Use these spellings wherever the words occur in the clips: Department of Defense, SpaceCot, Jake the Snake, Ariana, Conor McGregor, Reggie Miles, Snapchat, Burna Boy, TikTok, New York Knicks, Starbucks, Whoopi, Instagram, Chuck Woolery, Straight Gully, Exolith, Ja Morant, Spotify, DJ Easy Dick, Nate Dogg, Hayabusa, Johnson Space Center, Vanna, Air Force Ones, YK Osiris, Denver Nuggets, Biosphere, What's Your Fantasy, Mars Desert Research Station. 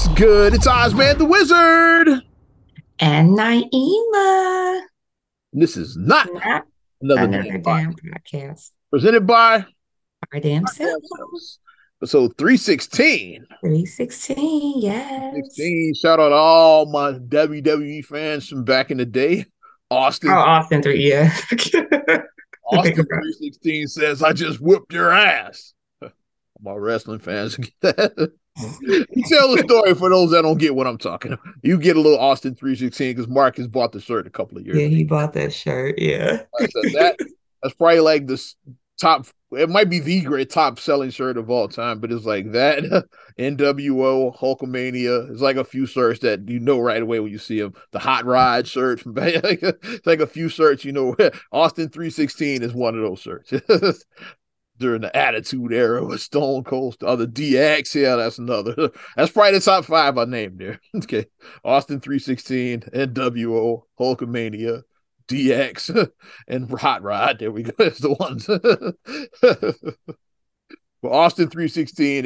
What's good? It's Ozman the Wizard. And Na'imah. This is not another damn podcast. Presented by our damn selves. So 316. 316, yes. 316. Shout out all my WWE fans from back in the day. Austin 3, yeah. Austin 316 says, I just whooped your ass. My wrestling fans get that. Tell the story for those that don't get what I'm talking about. You get a little Austin 316 because Mark has bought the shirt a couple of years ago. Yeah, he bought that shirt, yeah. That's probably like the top, it might be the great top selling shirt of all time, but it's like that, NWO, Hulkamania. It's like a few shirts that you know right away when you see them. The Hot Rod shirt from back, it's like a few shirts, you know. Austin 316 is one of those shirts. During the Attitude Era with Stone Cold, the DX. Yeah, that's another. That's probably the top five I named there. Okay. Austin 316, NWO, Hulkamania, DX, and Hot Rod. There we go. That's the ones. But Austin 316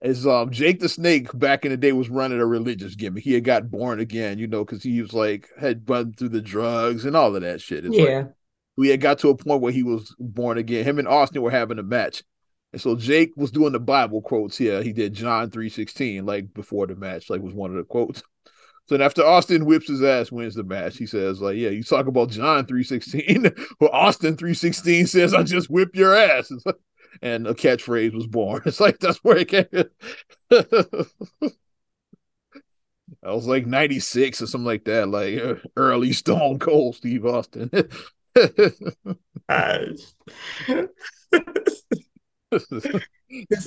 is Jake the Snake back in the day was running a religious gimmick. He had got born again, you know, because he was like, had run through the drugs and all of that shit. It's yeah. Like, we had got to a point where he was born again. Him and Austin were having a match. And so Jake was doing the Bible quotes here. He did John 3:16, like before the match, like was one of the quotes. So then after Austin whips his ass, wins the match, he says, like, yeah, you talk about John 3:16, but Austin 3:16 says, I just whip your ass. And a catchphrase was born. It's like, that's where it came. I was like 96 or something like that, like early Stone Cold Steve Austin. This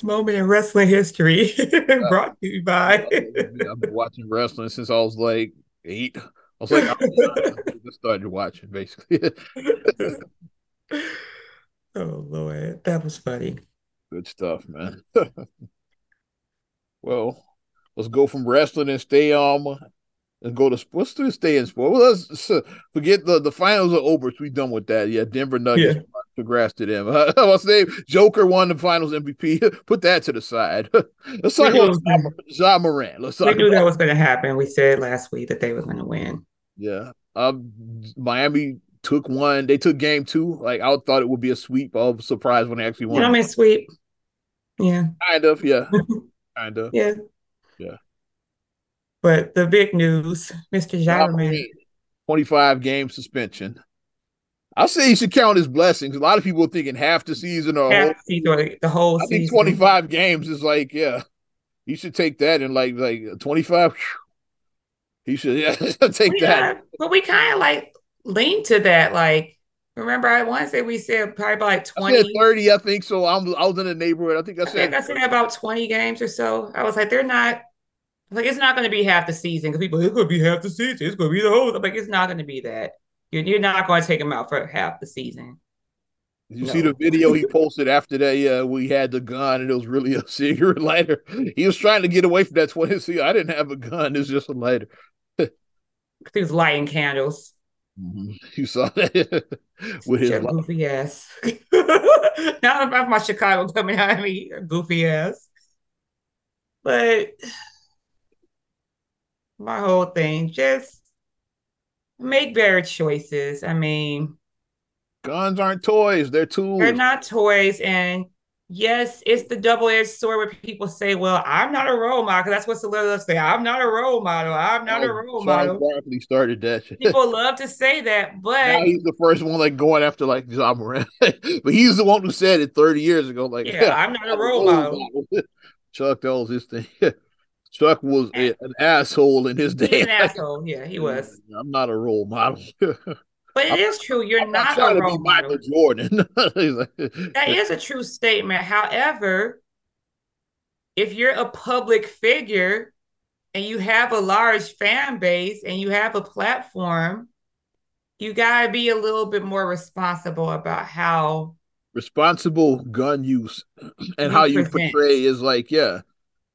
moment in wrestling history brought to you by. I've been watching wrestling since I was like 8. I was like, I just started watching basically. Oh Lord, that was funny. Good stuff, man. Well, let's go from wrestling and stay on. And go to sports. Let's stay in sports. Well, let's forget the finals are over. So we done with that. Yeah, Denver Nuggets. Congrats to them. What's the name? Joker won the Finals MVP. Put that to the side. Let's talk about Ja Morant. We knew that was going to happen. We said last week that they were going to win. Yeah. Miami took one. They took game 2. Like I thought it would be a sweep. I was surprised when they actually won. You know what I mean, sweep. Yeah. Kind of. Yeah. Kind of. Yeah. Yeah. But the big news, Mr. Ja Morant, 25-game suspension. I say you should count his blessings. A lot of people are thinking half the season or the whole season. I think 25 games is like, yeah, you should take that and like 25. He should take that. But we kind of like lean to that. Like, remember, I want to say we said probably like 20. I said 30, I think. So I was in the neighborhood. I said about 20 games or so. I was like, they're not. Like, it's not going to be half the season because people, it could be half the season. It's going to be the whole. I'm like, it's not going to be that. You're not going to take him out for half the season. Did you see the video he posted after that? Yeah, we had the gun and it was really a cigarette lighter. He was trying to get away from that 20. See, I didn't have a gun. It's just a lighter. He was lighting candles. Mm-hmm. You saw that with his goofy ass. Now about my Chicago coming out of me, goofy ass. But. My whole thing, just make better choices. I mean, guns aren't toys, they're tools. They're not toys. And yes, it's the double-edged sword where people say, well, I'm not a role model. That's what celebrities say. I'm not a role model. I'm not a role model. Barkley started that shit. People love to say that, but now he's the first one like going after like Ja Morant. But he's the one who said it 30 years ago. Like, yeah, I'm not a role model. Chuck Dole's his thing. Chuck was an asshole in his day. He's an asshole, yeah, he was. I'm not a role model. But it is true. I'm not trying to be Michael Jordan. That is a true statement. However, if you're a public figure and you have a large fan base and you have a platform, you gotta be a little bit more responsible about how responsible gun use and how you portray is like, yeah.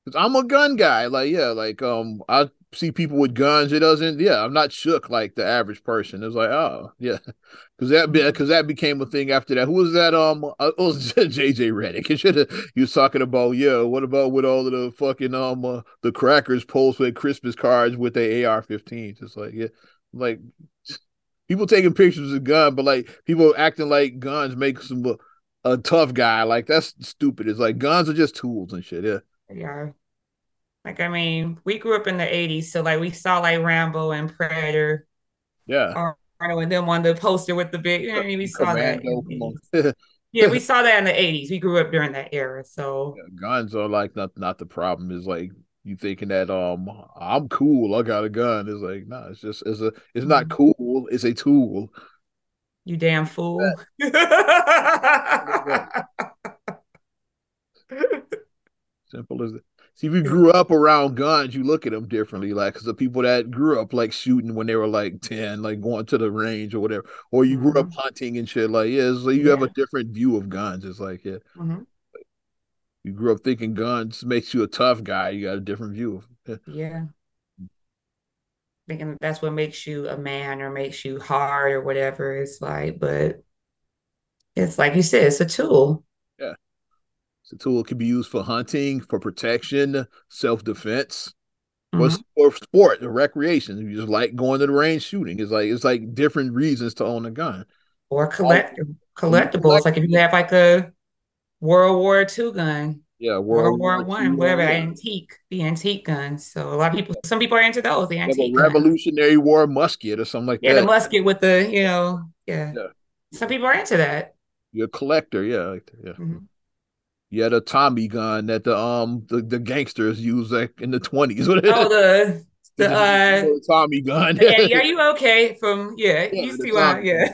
Cause I'm a gun guy, like yeah, like I see people with guns. It doesn't. Yeah, I'm not shook like the average person. It's like, oh yeah, because that became a thing after that. Who was that? It was JJ Redick. It should have. You was talking about, yo, what about with all of the fucking the crackers posed with Christmas cards with their AR-15s? It's like, yeah, like people taking pictures of guns, but like people acting like guns make some a tough guy. Like that's stupid. It's like guns are just tools and shit. Yeah. Yeah. Like, I mean, we grew up in the 80s, so, like, we saw, like, Rambo and Predator. Yeah. And them on the poster with the big, you know what I mean? We saw that. Yeah, we saw that in the 80s. We grew up during that era, so. Yeah, guns are, like, not the problem. It's, like, you thinking that, I'm cool, I got a gun. It's, like, no, it's not cool. It's a tool. You damn fool. Simple as that. See, if you grew up around guns, you look at them differently. Like, because the people that grew up, like, shooting when they were, like, 10, like, going to the range or whatever. Or you grew up hunting and shit. Like, yeah, so you have a different view of guns. It's like, yeah. Mm-hmm. Like, you grew up thinking guns makes you a tough guy. You got a different view of it. Yeah. Thinking that's what makes you a man or makes you hard or whatever. It's like, but it's like you said, it's a tool. Yeah. The tool can be used for hunting, for protection, self-defense, or sport or recreation. You just like going to the range shooting. It's like different reasons to own a gun. Or collectibles. Like if you have like a World War II gun. Yeah, World War I, whatever, the antique guns. So a lot of people, some people are into those, the antique Revolutionary guns. War musket or something like that. Yeah, the musket with the, you know, Some people are into that. You're a collector, yeah. Mm-hmm. Yeah, the Tommy gun that the gangsters used like in the 1920s. Oh, the Tommy gun. Yeah, you okay? You see why? Yeah,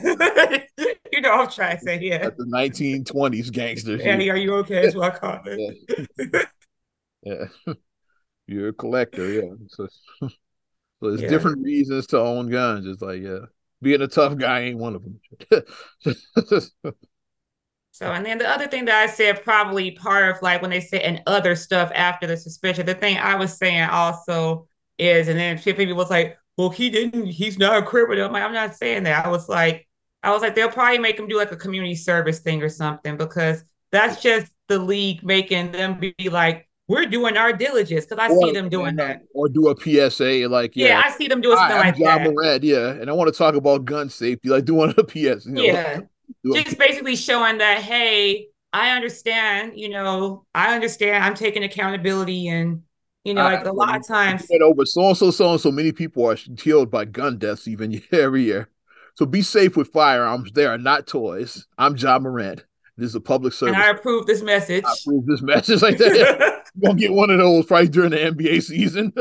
you know I'm trying to say yeah. The 1920s gangsters. Yeah, are you okay? That's what I call it. Yeah, you're a collector. Yeah, so there's different reasons to own guns. It's like being a tough guy ain't one of them. So, and then the other thing that I said, probably part of like when they said and other stuff after the suspension, the thing I was saying also is, and then people was like, well, he's not a criminal. I'm like, I'm not saying that. I was like, they'll probably make him do like a community service thing or something, because that's just the league making them be like, we're doing our diligence, because I see them doing that. Or do a PSA like, yeah. Yeah, I see them doing something like that. I'm Ja Morant, yeah. And I want to talk about gun safety, like doing a PSA. Yeah. Just basically showing that, hey, I understand, I'm taking accountability, and, you know, like a lot of times. Over so many people are killed by gun deaths even every year. So be safe with firearms. They are not toys. I'm Ja Morant. This is a public service. And I approve this message. Like that. You're going to get one of those probably during the NBA season.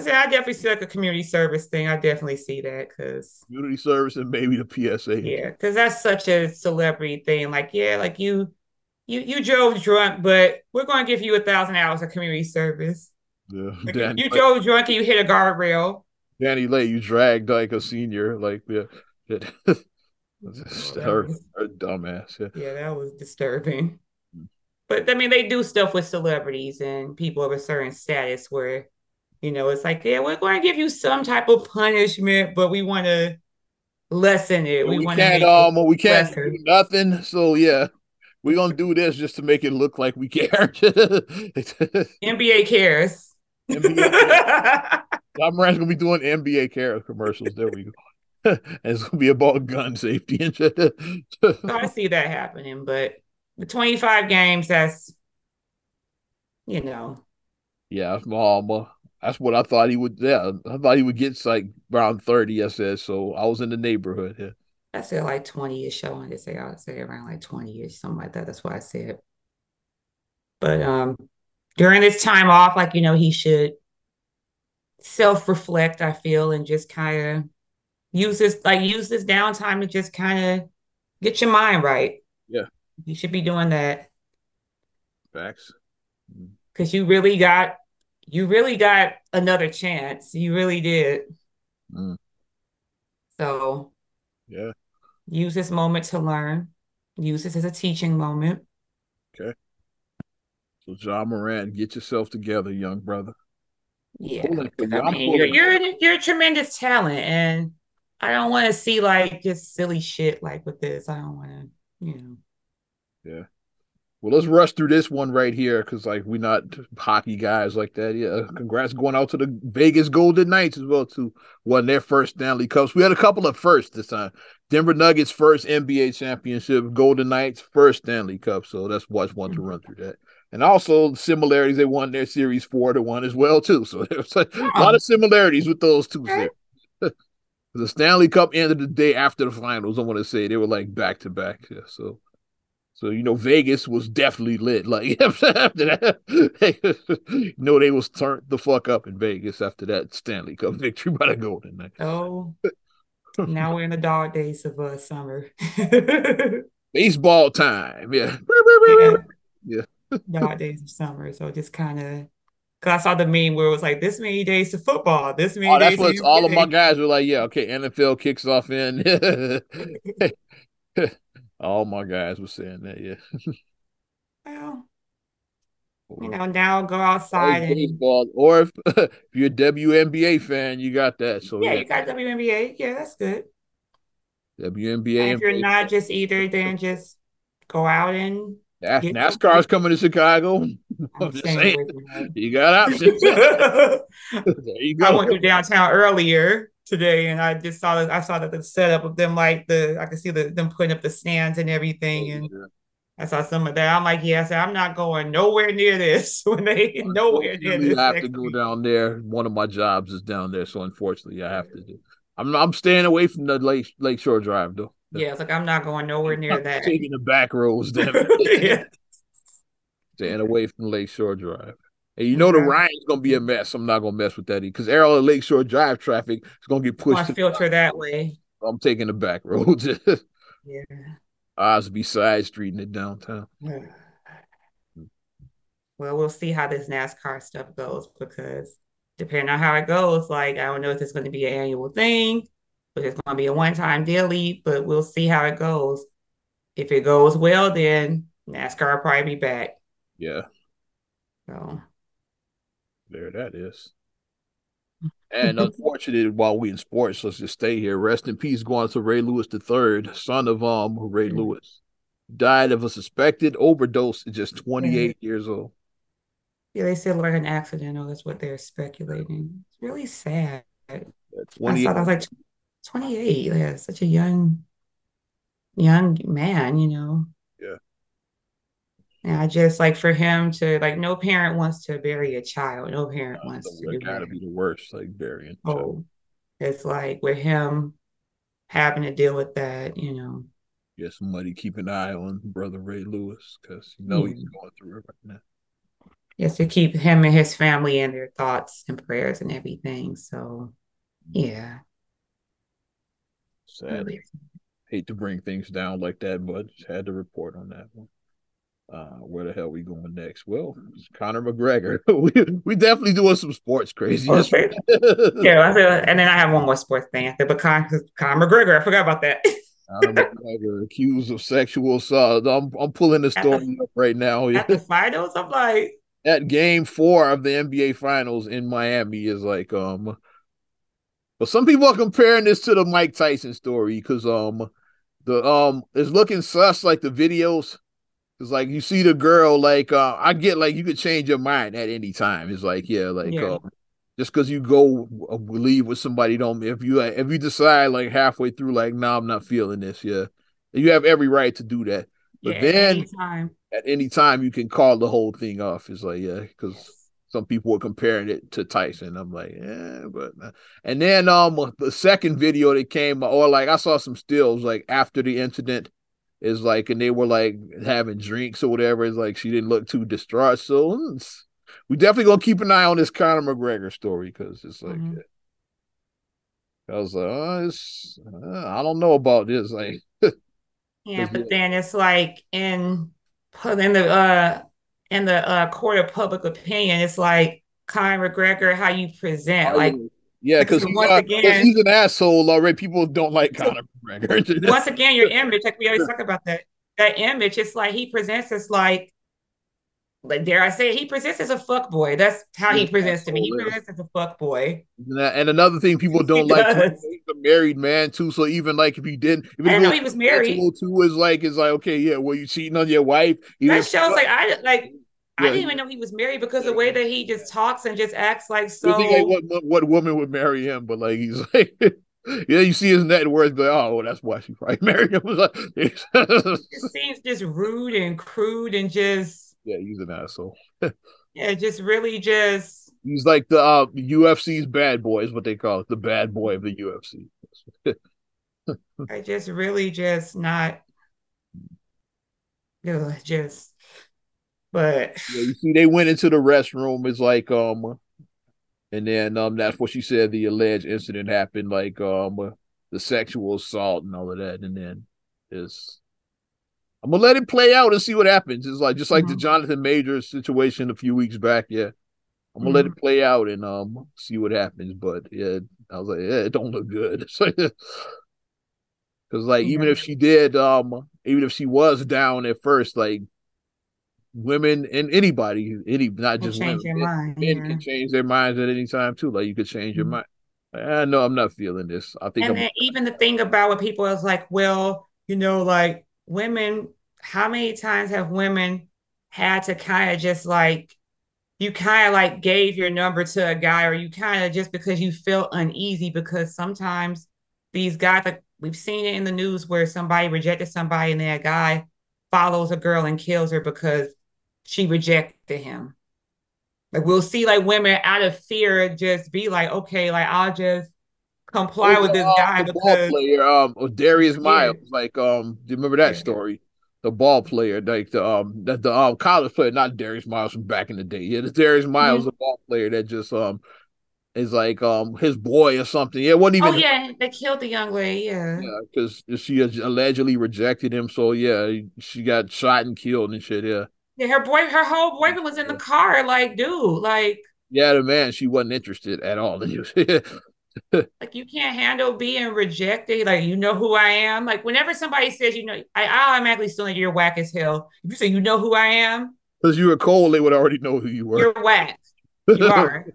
I definitely see like a community service thing. I definitely see that because community service and maybe the PSA. Yeah, because that's such a celebrity thing. Like, yeah, like you drove drunk, but we're going to give you 1,000 hours of community service. Yeah, like, Danny, you drove drunk and you hit a guardrail. Danny Lay, you dragged like a senior. Like, yeah. her dumbass. Yeah, that was disturbing. But I mean, they do stuff with celebrities and people of a certain status where. You know, it's like, yeah, we're going to give you some type of punishment, but we want to lessen it. We want to we can't do nothing. So, yeah, we're going to do this just to make it look like we care. NBA cares. I'm going to be doing NBA care commercials. There we go. And it's going to be about gun safety and shit. I see that happening, but the 25 games, that's, you know. Yeah, mama. That's what I thought he would. Yeah, I thought he would get like around 30. I said so. I was in the neighborhood. Yeah. I said like 20-ish. I would say around like 20-ish, something like that. That's what I said. But during this time off, like, you know, he should self-reflect. I feel, and just kind of use this downtime to just kind of get your mind right. Yeah, you should be doing that. Facts. Because you really got another chance. You really did. Mm. So, yeah. Use this moment to learn. Use this as a teaching moment. Okay. So, Ja Morant, get yourself together, young brother. Yeah, I mean, you're a tremendous talent, and I don't want to see like just silly shit like with this. I don't want to, you know. Yeah. Well, let's rush through this one right here because like we're not hockey guys like that. Yeah, congrats going out to the Vegas Golden Knights as well to won their first Stanley Cups. We had a couple of firsts this time. Denver Nuggets first NBA championship, Golden Knights first Stanley Cup. So that's what's one to run through that. And also similarities, they won their series 4-1 as well too. So there's a lot of similarities with those two there. The Stanley Cup ended the day after the finals. I want to say they were like back to back. Yeah, so. So, you know, Vegas was definitely lit. Like, after that, you know, they was turned the fuck up in Vegas after that Stanley Cup victory by the Golden Knights. Oh, now we're in the dog days of summer. Baseball time. Yeah. Dog days of summer. So just kind of, because I saw the meme where it was like, this many days to football, this many days that's what all of my guys were like, yeah, okay, NFL kicks off in. All my guys were saying that, yeah. Well, you know, now go outside and baseball. Or if you're a WNBA fan, you got that. So yeah, you got WNBA. Yeah, that's good. WNBA. And if you're not just either, then just go out and NASCAR's coming to Chicago. I'm just saying, you got options. There you go. I went through downtown earlier today, and I just saw that the setup of them, like I could see them putting up the stands and everything, and I saw some of that. I'm like, I'm not going nowhere near this when they nowhere near this. I have to go down there. One of my jobs is down there, so unfortunately, I have to do. I'm staying away from the Lake Shore Drive though. Yeah, it's like I'm not going nowhere near that. Taking the back roads, damn it. Yeah. Staying away from Lake Shore Drive. And you know the Ryan's going to be a mess. I'm not going to mess with that either because Arrow and Lake Shore Drive traffic is going to get pushed. I filter that way. I'm taking the back roads. Yeah. Osby side street in the downtown. Yeah. Well, we'll see how this NASCAR stuff goes because depending on how it goes, like I don't know if it's going to be an annual thing, but it's going to be a one-time dealie, but we'll see how it goes. If it goes well, then NASCAR will probably be back. Yeah. So. There that is. And unfortunately, while we in sports, let's just stay here. Rest in peace going to Ray Lewis III, son of Ray Lewis. Died of a suspected overdose at just 28 years old. Yeah, they said like an accident, or that's what they're speculating. It's really sad. Yeah, I was like 28. Yeah, such a young man, you know. And I just like for him to no parent wants to bury a child. No parent wants to. That gotta be the worst, like burying. Oh, it's like with him having to deal with that, you know. Yeah, somebody keep an eye on brother Ray Lewis because you know he's going through it right now. Yes, to keep him and his family in their thoughts and prayers and everything. So, yeah. Sad. Really. Hate to bring things down like that, but just had to report on that one. Where the hell are we going next? Well, it's Conor McGregor. we definitely doing some sports craziness. Okay. Yeah, and then I have one more sports thing after, but Conor McGregor, I forgot about that. Conor McGregor accused of sexual assault. I'm pulling the story up right now. At the finals, I'm like at game 4 of the NBA finals in Miami is like but some people are comparing this to the Mike Tyson story because the it's looking sus like the videos. It's like you see the girl, like I get, like you could change your mind at any time. It's like just because you go leave with somebody, don't if you decide like halfway through, like I'm not feeling this. Yeah, you have every right to do that. But then at any time you can call the whole thing off. It's like some people are comparing it to Tyson. I'm like and then the second video that came, or like I saw some stills like after the incident. Is like, and they were like having drinks or whatever. It's like she didn't look too distraught. So we definitely gonna keep an eye on this Conor McGregor story because it's like I was like, I don't know about this. Like, but then it's like in the court of public opinion, it's like Conor McGregor, how you present, Yeah, because he's an asshole already. People don't like Conor McGregor. Once again, your image, like we always talk about that image, it's like he presents us like Like, dare I say, he presents as a fuckboy. That's how he presents to me. He presents as a fuckboy. And another thing people don't like, he's a married man too. So even like if he didn't, even I know he was married. Too is like okay, yeah. Well, you cheating on your wife? You that shows like I didn't even know he was married because the way that he just talks and just acts like so. Like, what woman would marry him? But like he's like, yeah, you see his net worth, but oh, well, that's why she probably married him. It just seems just rude and crude and just. Yeah, he's an asshole. Yeah, just really just... He's like the UFC's bad boy is what they call it. The bad boy of the UFC. I just really just not... just... But... Yeah, you see, they went into the restroom. It's like... And then that's what she said. The alleged incident happened. Like the sexual assault and all of that. And then it's... I'm gonna let it play out and see what happens. It's like just like the Jonathan Majors situation a few weeks back. Yeah, I'm gonna let it play out and see what happens. But yeah, I was like, yeah, it don't look good because like even if she did, even if she was down at first, like women and anybody, not just women, men can change their minds at any time too. Like you could change your mind. Like, I know I'm not feeling this. I think, and then even the thing about what people is like, well, you know, like. Women, how many times have women had to kind of just like, you kind of like gave your number to a guy or you kind of just because you feel uneasy because sometimes these guys, like we've seen it in the news where somebody rejected somebody and that guy follows a girl and kills her because she rejected him. Like we'll see like women out of fear just be like, okay, like I'll just comply with this guy the ball player, Darius Miles. Like, do you remember that story? The ball player, like the college player, not Darius Miles from back in the day. Yeah, the Darius Miles, the ball player that just is like his boy or something. Yeah, it wasn't even. Oh yeah, they killed the young lady. Yeah, because she allegedly rejected him. So yeah, she got shot and killed and shit. Yeah. Yeah, her whole boyfriend was in the car. Like, dude, like. Yeah, the man. She wasn't interested at all. Like you can't handle being rejected. Like you know who I am. Like whenever somebody says you know, I automatically assume you're whack as hell. If you say you know who I am, because you were cold, they would already know who you were. You're whack. You are.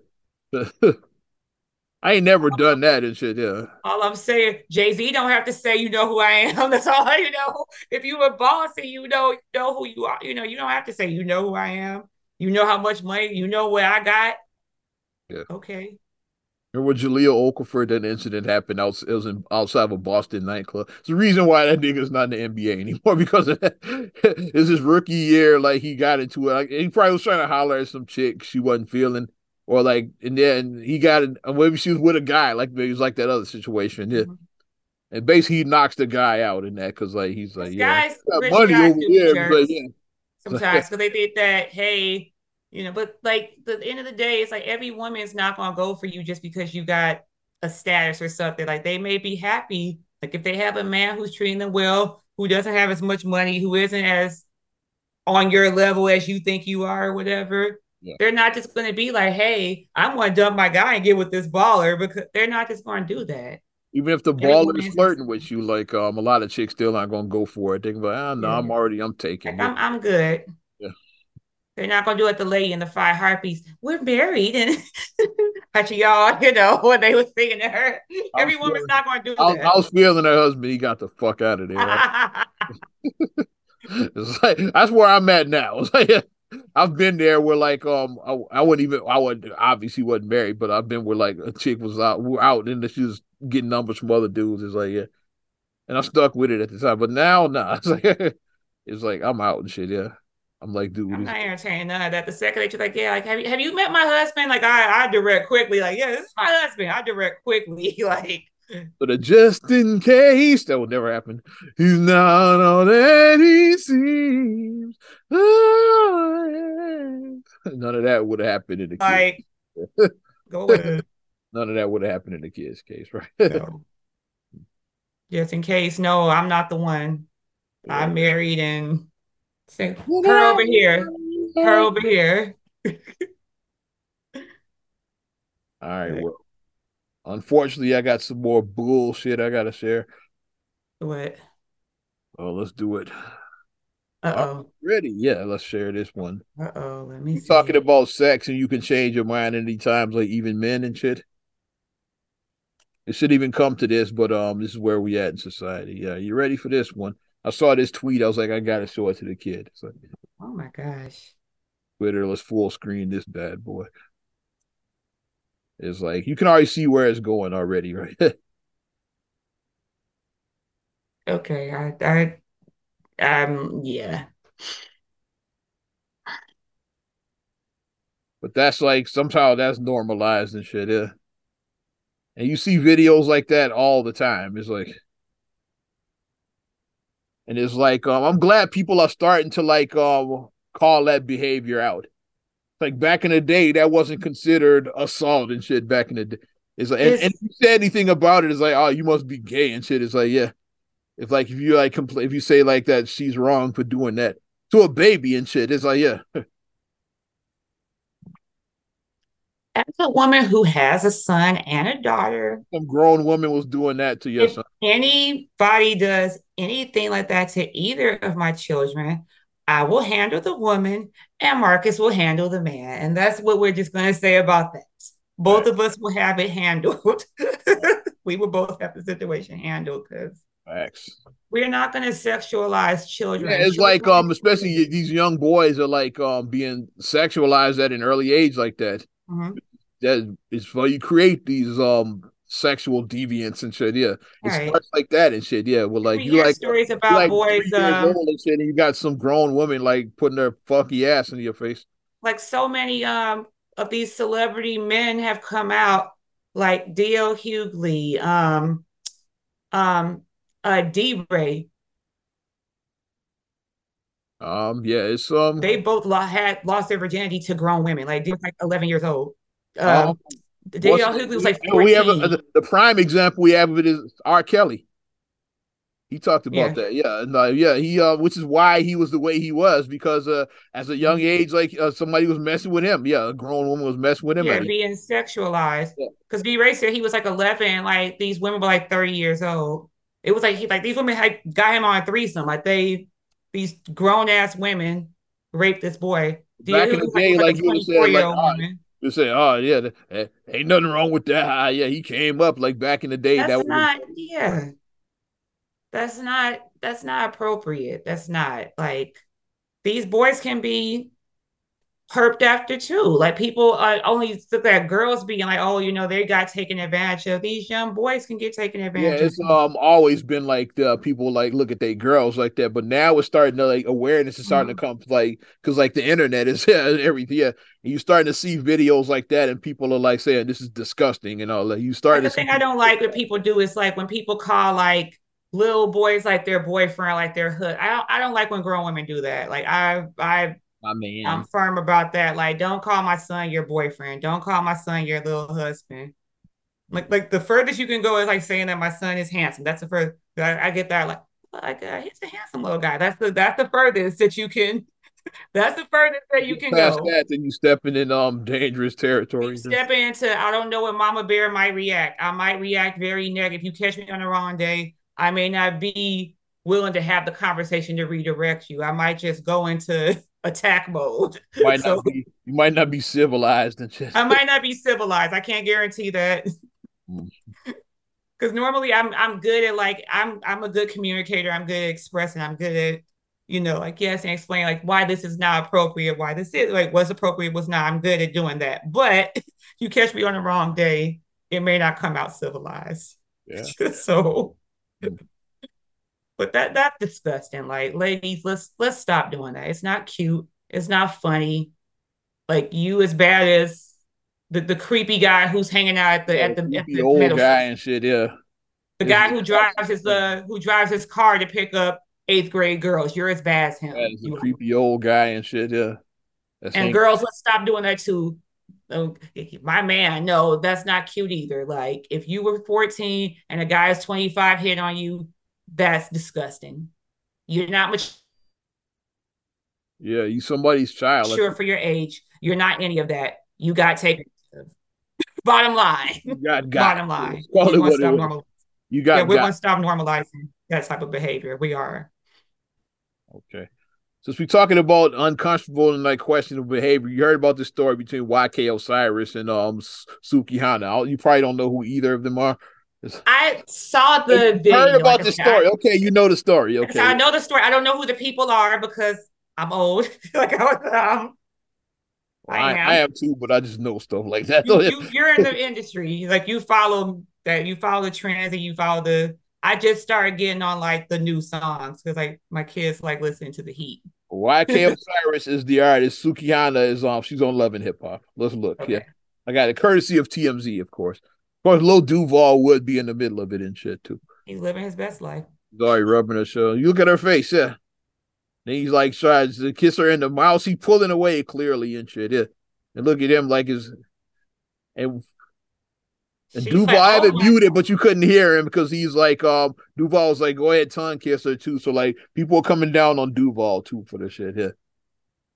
I ain't never done that and shit. Yeah. All I'm saying, Jay-Z don't have to say you know who I am. That's all you know. If you were bossy, you know who you are. You know you don't have to say you know who I am. You know how much money. You know what I got. Yeah. Okay. Remember when Jaleel Okafor, that incident happened outside of a Boston nightclub. It's the reason why that nigga's not in the NBA anymore because of that. It's his rookie year. Like, he got into it. Like, he probably was trying to holler at some chick she wasn't feeling. Or, like, and then he got in. Maybe she was with a guy. Like, maybe it was like that other situation. Yeah. And basically, he knocks the guy out in that because, like, he's like, yeah, got money over here. But, yeah. Sometimes. So they did that, hey. You know, but like the end of the day, it's like every woman is not going to go for you just because you got a status or something. Like they may be happy. Like if they have a man who's treating them well, who doesn't have as much money, who isn't as on your level as you think you are or whatever. Yeah. They're not just going to be like, hey, I'm going to dump my guy and get with this baller because they're not just going to do that. Even if the baller is flirting with you, like a lot of chicks still aren't going to go for it. They can be like, oh, no, I'm taking like, it. I'm good. Yeah. They're not going to do it the lady in the Five Harpies. We're married. And actually, y'all, you know, when they were singing to her. Every woman's not going to do that. I was feeling her husband. He got the fuck out of there. Right? It's like, that's where I'm at now. It's like, I've been there where, like, I obviously wasn't married, but I've been where, like, a chick was out and she was getting numbers from other dudes. It's like, yeah. And I stuck with it at the time. But now, nah. It's like I'm out and shit, yeah. I'm like, dude, I'm not entertaining none of that. The second that you're like, yeah, like, have you met my husband? Like, I direct quickly. Like, yeah, this is my husband. I direct quickly. Like, but the just in case that would never happen. He's not all that he seems. None of that would have happened in the like, kid's case. Go ahead. None of that would have happened in the kid's case, right? No. Just in case, no, I'm not the one. Yeah. I'm married and. Say, her over here. Her over here. All right. Well, unfortunately, I got some more bullshit I gotta share. What? Oh, let's do it. Ready? Yeah, let's share this one. Let me see. Talking about sex and you can change your mind any time, like even men and shit. It should even come to this, but this is where we at in society. Yeah, you ready for this one? I saw this tweet. I was like, I gotta show it to the kid. It's like, oh my gosh! Twitter, let's full screen this bad boy. It's like you can already see where it's going already, right? Okay, yeah. But that's like somehow that's normalized and shit, yeah. And you see videos like that all the time. It's like, and it's like, I'm glad people are starting to like call that behavior out. Like back in the day, that wasn't considered assault and shit. Back in the day, it's like, and if you say anything about it, it's like, oh, you must be gay and shit. It's like, yeah. If like if you like complain, if you say like that, she's wrong for doing that to a baby and shit. It's like, yeah. As a woman who has a son and a daughter, some grown woman was doing that to your son. Anybody does anything like that to either of my children, I will handle the woman, and Marcus will handle the man, and that's what we're just going to say about that. Both of us will have it handled. We will both have the situation handled because. Facts. We're not going to sexualize children. Yeah, it's children. Like, especially these young boys are like being sexualized at an early age like that. Mm-hmm. That is for you create these sexual deviants and shit. Yeah, right. It starts like that and shit. Yeah, well, like we you like stories about you like boys. And shit, and you got some grown women like putting their funky ass in your face. Like so many of these celebrity men have come out, like D.L. Hughley, D-Ray. Yeah, it's they both lost their virginity to grown women. Like they were like 11 years old. Danielle Hughley was like 14. We have the prime example we have of it is R. Kelly. He talked about that. Yeah, no, yeah. He which is why he was the way he was because as a young age, like somebody was messing with him. Yeah, a grown woman was messing with him. Yeah, being sexualized. Because D-Ray said he was like 11. Like these women were like 30 years old. It was like he like these women had got him on a threesome. Like these grown ass women raped this boy. Back in the day, like you would say, oh yeah, ain't nothing wrong with that. Yeah, he came up like back in the day. That's not yeah. That's not appropriate. That's not like these boys can be herped after too. Like people only look at girls being like, oh, you know, they got taken advantage of. These young boys can get taken advantage of. Yeah, it's always been like the people like look at their girls like that, but now it's starting to like awareness is starting to come like because like the internet is everything. Yeah, and you're starting to see videos like that, and people are like saying this is disgusting and all that. You start. The thing I don't like what people do is like when people call like little boys like their boyfriend like their hood. I don't like when grown women do that. Like I'm firm about that. Like, don't call my son your boyfriend. Don't call my son your little husband. Like the furthest you can go is like saying that my son is handsome. That's the furthest. I get that. Like he's a handsome little guy. That's the furthest that you can. That's the furthest that you can go. That, then you stepping in dangerous territory. Stepping into I don't know what Mama Bear might react. I might react very negative. If you catch me on the wrong day, I may not be willing to have the conversation to redirect you. I might just go into attack mode. You might not be civilized and shit. I might not be civilized. I can't guarantee that. Because normally I'm good at like I'm a good communicator. I'm good at expressing. I'm good at like yes and explain like why this is not appropriate. Why this is like what's appropriate, what's not. I'm good at doing that. But you catch me on the wrong day, it may not come out civilized. Yeah. So. But that's disgusting. Like, ladies, let's stop doing that. It's not cute. It's not funny. Like you as bad as the creepy guy who's hanging out at the old middle guy and shit. Yeah, the guy who drives his car to pick up 8th grade girls. You're as bad as him. Yeah, the creepy old guy and shit. Yeah, and girls, let's stop doing that too. My man, no, that's not cute either. Like if you were 14 and a guy's 25 hit on you. That's disgusting. You're not mature. Yeah, you somebody's child. Sure, for your age, you're not any of that. You got taken. Bottom line. Bottom line. We want to stop normalizing that type of behavior. We are. Okay. Since we're talking about uncomfortable and like questionable behavior, you heard about this story between YK Osiris and Sukihana. You probably don't know who either of them are. I saw the video. Heard about the story. Okay, you know the story. Okay, so I know the story. I don't know who the people are because I'm old. Like I was, I am too, but I just know stuff like that. You're in the industry, like you follow the trends and you follow the. I just started getting on like the new songs because like my kids like listening to the heat. YK Osiris is the artist. Sukihana is she's on Love and Hip Hop. Let's look. Okay. Yeah, I got it. Courtesy of TMZ, of course. Of course, Lil Duval would be in the middle of it and shit, too. He's living his best life. Sorry, rubbing her shoulder. You look at her face, yeah. Then he's like tries to kiss her in the mouth. He's pulling away clearly and shit, yeah. And look at him like his... And Duval, like, I had muted, but you couldn't hear him because he's like, Duval's like, go ahead, tongue kiss her, too. So, like, people are coming down on Duval, too, for the shit, yeah.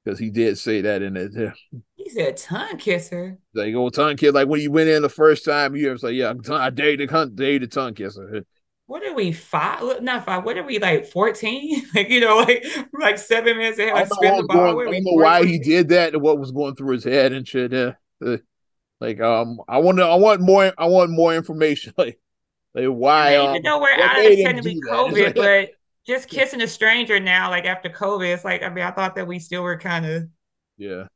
Because he did say that in it. Yeah. He said tongue kisser. Like old tongue kiss. Like when you went in the first time, you ever say, yeah, I dated tongue kisser. What are we, five? Not five. What are we, like 14? Like, you know, like 7 minutes ahead. Like, spin the ball. I don't know why he did that and what was going through his head and shit. Yeah. Like, I want more information. Like why? I even though we're out of technically COVID, but just kissing a stranger now, like after COVID, it's like, I mean, I thought that we still were kind of. Yeah.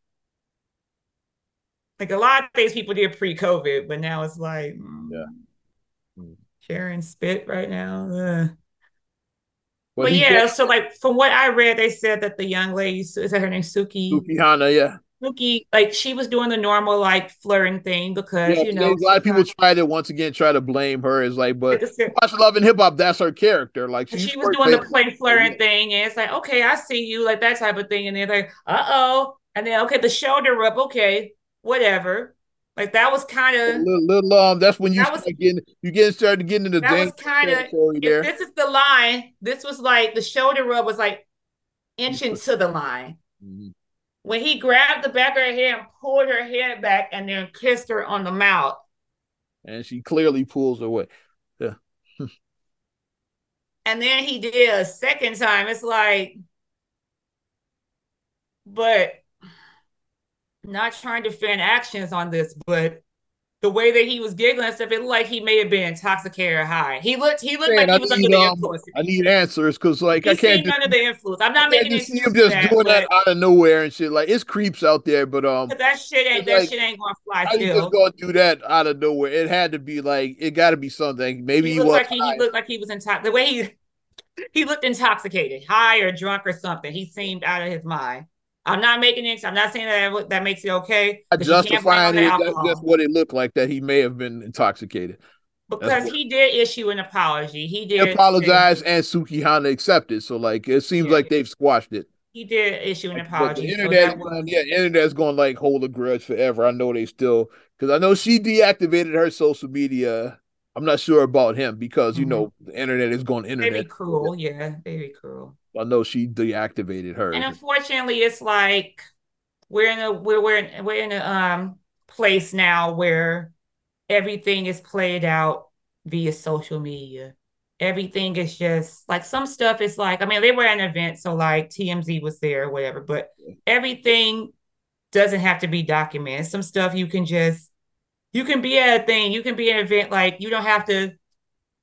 Like a lot of things people did pre-COVID, but now it's like. Yeah. Sharing spit right now. But yeah, so like from what I read, they said that the young lady, is that her name? Sukihana, yeah. Suki, like she was doing the normal like flirting thing because you know a lot of people try to blame her as like, but watch Love and Hip Hop, that's her character. Like she was doing the play flirting thing, and it's like, okay, I see you, like that type of thing, and they're like, uh-oh, and then okay, the shoulder rub, okay, whatever. Like that was kind of little that's when you started getting into the dance territory there. This is the line. This was like the shoulder rub was like inching to the line. Mm-hmm. When he grabbed the back of her hair and pulled her head back and then kissed her on the mouth. And she clearly pulls away. Yeah. And then he did a second time. It's like, but not trying to fan actions on this, but the way that he was giggling and stuff, it looked like he may have been intoxicated or high. He looked like he was under the influence. I need answers because, like, I can't under the influence. I'm not making excuses. Him just doing that out of nowhere and shit. Like, it's creeps out there, but that shit ain't gonna fly. Still, you just gonna do that out of nowhere? It had to be like it got to be something. Maybe he looked like he was intoxicated. The way he looked intoxicated, high or drunk or something. He seemed out of his mind. I'm not making it. I'm not saying that makes it okay. Justifying it, that's what it looked like. That he may have been intoxicated because he did issue an apology. He did apologize, and Sukihana accepted. So, like, it seems like they've squashed it. He did issue an apology. The internet, internet's going to like hold a grudge forever. I know they still because I know she deactivated her social media. I'm not sure about him because you know the internet is going internet. They be cruel, yeah, they be cruel. I know she deactivated her, and unfortunately, it's like we're in a place now where everything is played out via social media. Everything is just like some stuff is like, I mean, they were at an event, so like TMZ was there or whatever, but everything doesn't have to be documented. Some stuff you can just. You can be at a thing. You can be at an event. Like, you don't have to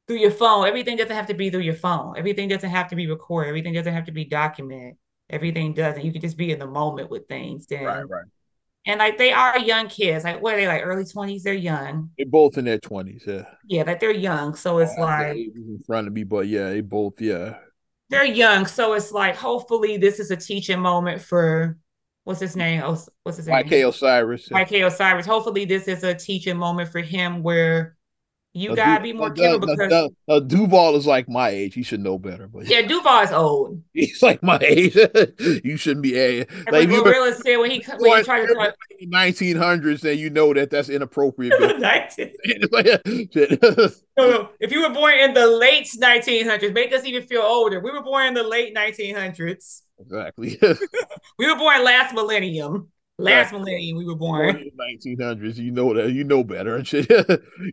through your phone. Everything doesn't have to be through your phone. Everything doesn't have to be recorded. Everything doesn't have to be documented. Everything doesn't. You can just be in the moment with things. And, right. And, like, they are young kids. Like, what are they, like, early 20s? They're young. They're both in their 20s, yeah. Yeah, like, they're young. So it's like... in front of me, but, yeah, they both, yeah. They're young. So it's like, hopefully, this is a teaching moment for... What's his name? YK Osiris. YK Osiris. Hopefully, this is a teaching moment for him where you gotta be more careful because Duval is like my age. He should know better. But yeah, Duval is old. He's like my age. You shouldn't be a. Like you really said when he tried to talk 1900s, then you know that's inappropriate. If you were born in the late 1900s, make us even feel older. We were born in the late 1900s. Exactly. We were born last millennium. Last millennium we were born. 1900s, you know that, you know better and shit.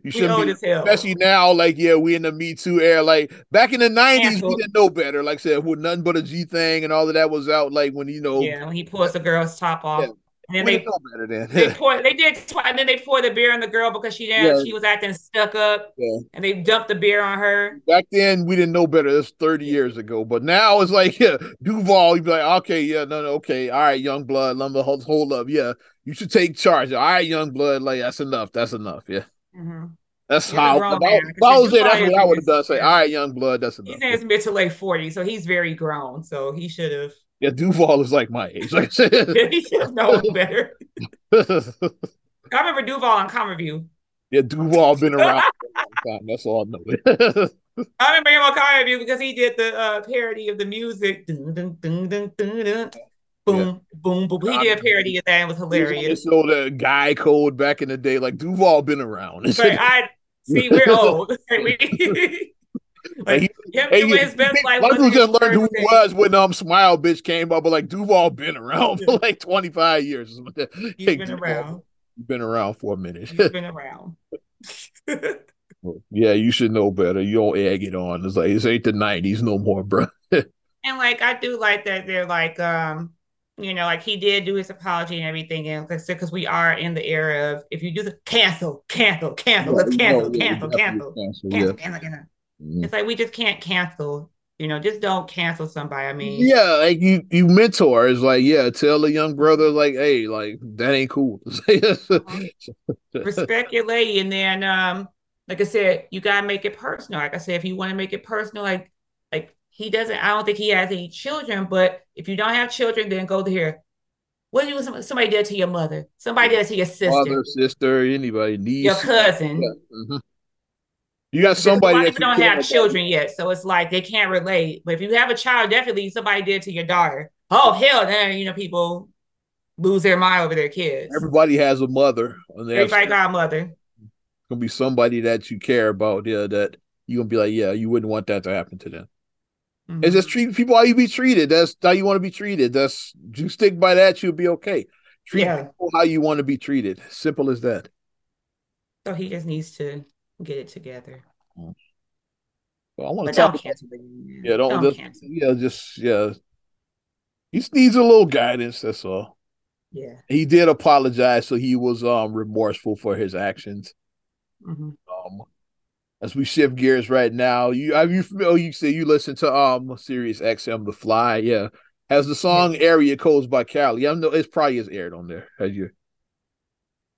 You should know this hell. Especially now, like we in the Me Too era. Like back in the 90s, we didn't know better. Like I said, with Nothing But a G thing and all of that was out. Like when when he pulls the girl's top off. Yeah. And then they poured the beer on the girl because she was acting stuck up, and they dumped the beer on her. Back then, we didn't know better. That's 30 years ago. But now it's like, Duval, you'd be like, okay, all right, Youngblood, hold up, you should take charge. All right, Youngblood, like that's enough, Mm-hmm. That's how that's what I would have done. Say, all right, Youngblood, that's enough. He's in his mid to late 40s, so he's very grown. So he should have. Yeah, Duval is like my age. Like I said, he should know better. I remember Duval on Comic View. Yeah, Duval been around for a long time. That's all I know. I remember him on Comic View because he did the parody of the music. Dun, dun, dun, dun, dun, dun. Boom, boom, boom. He did a parody of that. It was hilarious. So the guy code back in the day, like Duval been around. Right, see, we're old. Like, Michael just learned who he was when Smile Bitch came up, but like Duval been around for like 25 years. Been around for a minute. He's been around. Yeah, you should know better. You don't egg it on. It's like this ain't the 90s no more, bro. And like I do like that they're like like he did do his apology and everything, and because we are in the era of if you do the cancel. It's like we just can't cancel, just don't cancel somebody. I mean, like you mentor is like, tell the young brother, like, hey, like that ain't cool. Respect your lady. And then like I said, you gotta make it personal. Like I said, if you want to make it personal, like I don't think he has any children, but if you don't have children, then go to here. What do somebody did to your mother? Somebody did to your sister. Father, sister, anybody, niece, your cousin. Yeah. Mm-hmm. You got somebody that don't have children yet, so it's like they can't relate. But if you have a child, definitely somebody did to your daughter. Oh hell, then people lose their mind over their kids. Everybody has a mother. Everybody got a mother. It's gonna be somebody that you care about. Yeah, that you gonna be like, you wouldn't want that to happen to them. Mm-hmm. It's just treat people how you be treated. That's how you want to be treated. That's you stick by that, you'll be okay. Treat people how you want to be treated. Simple as that. So he just needs to get it together. Well, I want to talk. Don't cancel it. Yeah, don't cancel. Yeah, just he needs a little guidance. That's all. Yeah, he did apologize, so he was remorseful for his actions. Mm-hmm. As we shift gears right now, you say you listen to Sirius XM, The Fly. Yeah, has the song Area Codes by Kali. I know it's probably aired on there. Has you?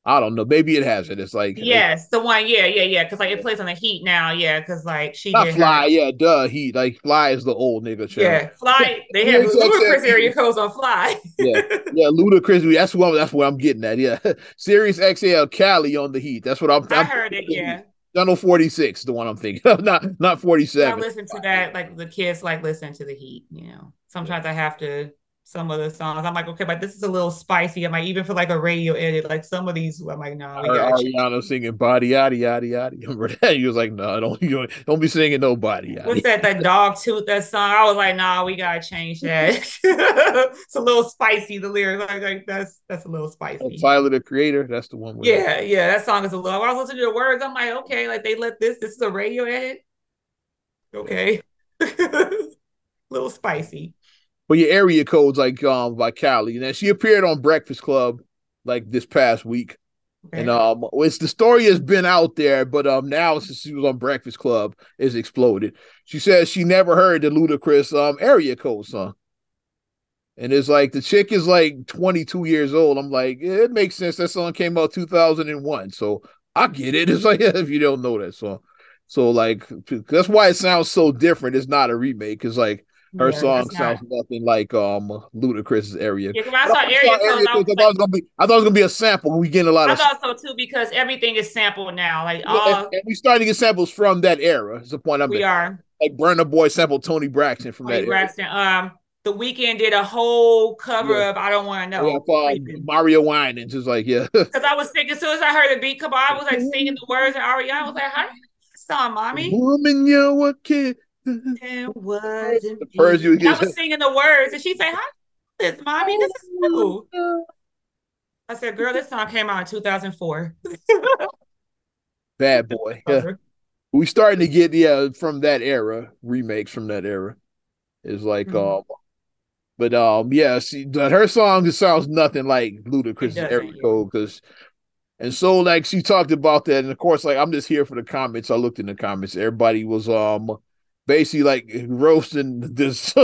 I don't know. Maybe it hasn't. It's like the one. Yeah. Because like it plays on the Heat now. Yeah, because like she not Fly. Yeah, duh. Heat. Like Fly is the old nigga. Channel. Yeah, Fly. They have Ludacris Area Codes on Fly. Ludacris. That's what I'm getting at. Yeah, Sirius XM Kali on the Heat. That's what I heard it. Yeah, Channel 46. The one I'm thinking of. Not 47. I listen to that. Like the kids listen to the Heat. Sometimes I have to. Some of the songs, I'm like, okay, but this is a little spicy. I'm like, even for like a radio edit, like some of these, I'm like, no. Ariana singing "Body Yada Yada Yada." Remember that? He was like, no, don't be singing no body. What's that dog tooth? That song? I was like, no, we gotta change that. It's a little spicy. The lyrics, like that's a little spicy. Oh, Tyler the Creator, that's the one. That song is a little. When I was listening to the words, I'm like, okay, like they let this. This is a radio edit. Okay, a little spicy. But your Area Codes, like by Kali, and she appeared on Breakfast Club like this past week, and it's the story has been out there, but now since she was on Breakfast Club, it's exploded. She says she never heard the Ludacris Area Code song, and it's like the chick is like 22 years old. I'm like, it makes sense. That song came out 2001, so I get it. It's like if you don't know that song, so like that's why it sounds so different. It's not a remake. It's like. Her song sounds nothing like Ludacris' Area. Yeah, I thought it was gonna be a sample. We getting a lot. I thought so too because everything is sampled now. Like and we starting to get samples from that era. Is the point I'm making. We are like Burna Boy sampled Tony Braxton from that era. The Weeknd did a whole cover of "I Don't Want to Know." Mario Winans is like Because I was thinking as soon as I heard the beat come on, I was like singing the words and Ariana was like, "How do you song, mommy?" Woman, you're a kid. I was singing the words, and she's like, "Hi, this mommy, this is new." I said, girl, this song came out in 2004. Bad boy. Yeah. We starting to get, from that era, remakes from that era. It's like, her song just sounds nothing like Ludacris' Area Codes, because she talked about that. And of course, I'm just here for the comments. I looked in the comments. Everybody was, basically roasting this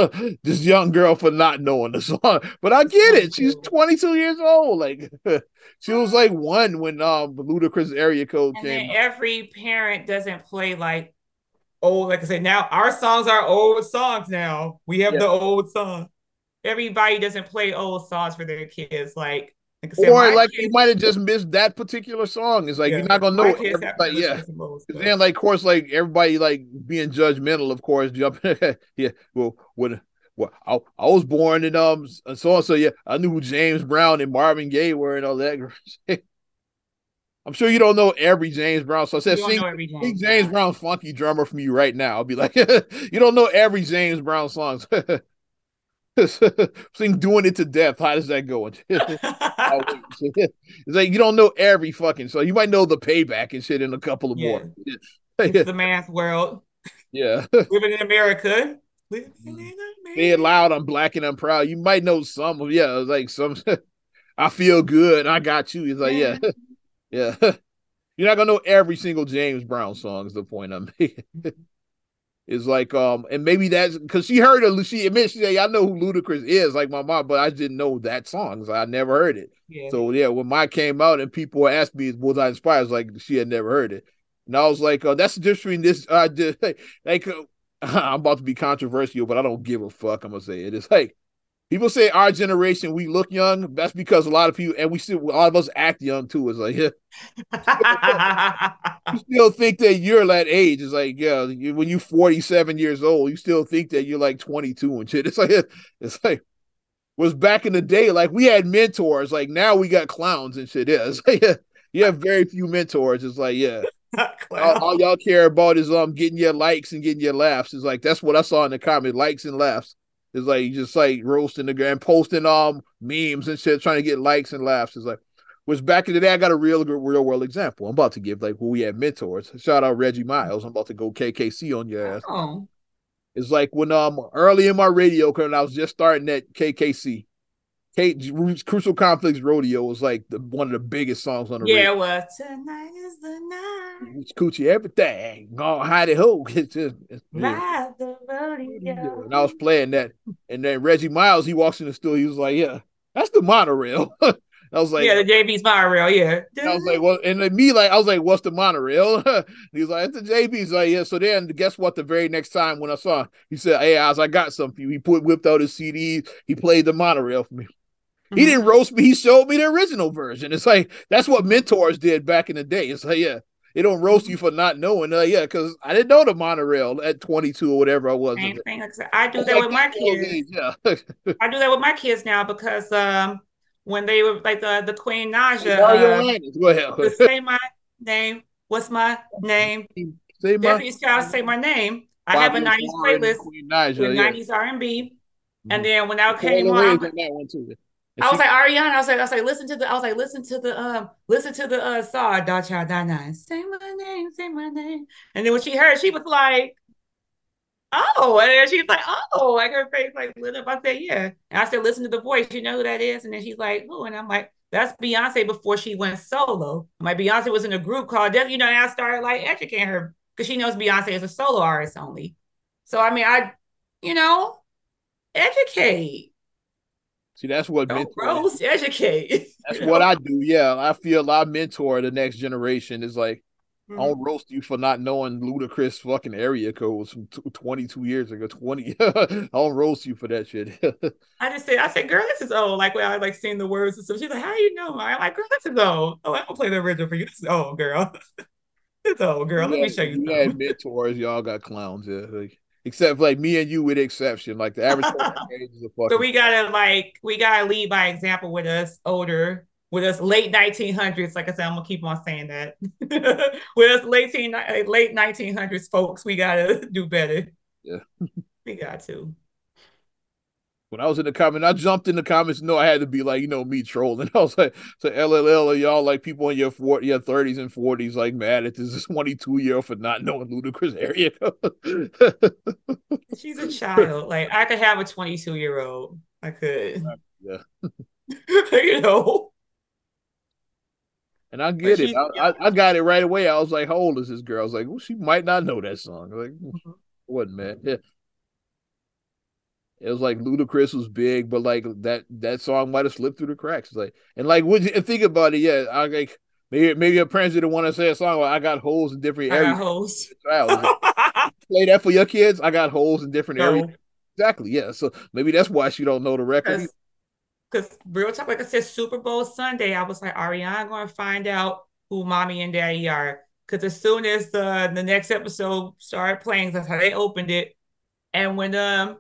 young girl for not knowing the song. But I get it. She's 22 years old. She was one when Ludacris' Area Codes came out. Every parent doesn't play old. Like I said, now our songs are old songs now. We have the old song. Everybody doesn't play old songs for their kids. You might have just missed that particular song. It's you're not gonna know. Then everybody being judgmental, of course. Jumping, I was born in so and so. Yeah, I knew who James Brown and Marvin Gaye were and all that. I'm sure you don't know every James Brown. So I said, sing James Brown funky drummer for me right now. I'll be like, you don't know every James Brown song. Sing Doing It to Death. How does that go? It's you don't know every fucking song. You might know the Payback and shit in a couple of more. It's the man's world. Yeah. Living in America. Say it loud. I'm black and I'm proud. You might know some of some. I feel good. I got you. It's you're not gonna know every single James Brown song. Is the point I'm making. Is and maybe that's because she heard it. She admits, she said, I know who Ludacris is, my mom, but I didn't know that song. So I never heard it. Yeah. So, when mine came out and people asked me, was I inspired? I was she had never heard it. And I was that's the difference between this. I'm about to be controversial, but I don't give a fuck. I'm going to say it. It's people say our generation, we look young. That's because a lot of people, and we still, all of us act young too. It's you still think that you're that age. It's when you're 47 years old, you still think that you're 22 and shit. It's was back in the day, we had mentors. Now we got clowns and shit. Yeah, you have very few mentors. All y'all care about is getting your likes and getting your laughs. It's that's what I saw in the comment, likes and laughs. It's just roasting the ground, posting memes and shit, trying to get likes and laughs. It's was back in the day. I got a real world example. I'm about to give who we had mentors. Shout out Reggie Miles. I'm about to go KKC on your ass. Oh. It's when early in my radio career, I was just starting at KKC. Crucial Conflicts Rodeo was one of the biggest songs on the radio. Yeah, well, tonight is the night. It's coochie everything. Oh, hidey ho. Ride the rodeo. And I was playing that. And then Reggie Miles, he walks in the studio. He was that's the monorail. I was the JB's monorail, I was what's the monorail? He was it's the JB's. So then guess what? The very next time when I saw him, he said, hey, Oz, I got something for you. He whipped out his CD. He played the monorail for me. He didn't roast me. He showed me the original version. It's that's what mentors did back in the day. It's they don't roast you for not knowing. Because I didn't know the monorail at 22 or whatever I was. Same thing. I do that with my kids. I do that with my kids now because when they were the Queen Naja. Say my name. What's my name? Say my name. Say my name. I have a 90s playlist with 90s R&B. And then when I came on, I was like, Ariana, I was like, listen to the saw, da cha da na. Say my name. And then when she heard, she was like, oh, and then she was like, oh, her face lit up. I said, yeah. And I said, listen to the voice, you know who that is? And then she's like, who? And I'm like, that's Beyonce before she went solo. My Beyonce was in a group called, and I started educating her because she knows Beyonce is a solo artist only. So I mean, educate. See, that's what mentors educate. That's what I do. Yeah, I feel I mentor the next generation. Is I don't roast you for not knowing Ludacris fucking Area Codes from 22 years ago. 20. I don't roast you for that shit. I said, girl, this is old. When I seeing the words and stuff, she's like, how do you know? I'm like, girl, this is old. Oh, I'm gonna play the original for you. This is old, girl. It's old, girl. Let me show you. You had mentors. Y'all got clowns. Yeah. Except me and you with exception. The average age is a fucking. So we gotta lead by example with us older, with us late 1900s. Like I said, I'm gonna keep on saying that. With us late 1900s folks, we gotta do better. Yeah. We got to. when I was in the comments, I jumped in the comments. No, I had to be like, you know, me trolling. I was like, so LLL, are y'all like people in your 30s and 40s like mad at this 22-year-old for not knowing Ludacris Area Codes? She's a child. Like, I could have a 22-year-old. I could. Yeah. You know? And I get it. I got it right away. I was like, how old is this girl? I was like, well, she might not know that song. Like, what, man? Yeah. It was like Ludacris was big, but like that song might have slipped through the cracks. It's like, and like, would you think about it? Yeah, I like maybe her parents didn't want to say a song like "I got holes in different areas." I got holes. Play that for your kids. I got holes in different areas. Exactly. Yeah. So maybe that's why she don't know the record. Because real talk, like I said, Super Bowl Sunday, I was like, Ariana going to find out who mommy and daddy are. Because as soon as the next episode started playing, that's how they opened it. And when Dr.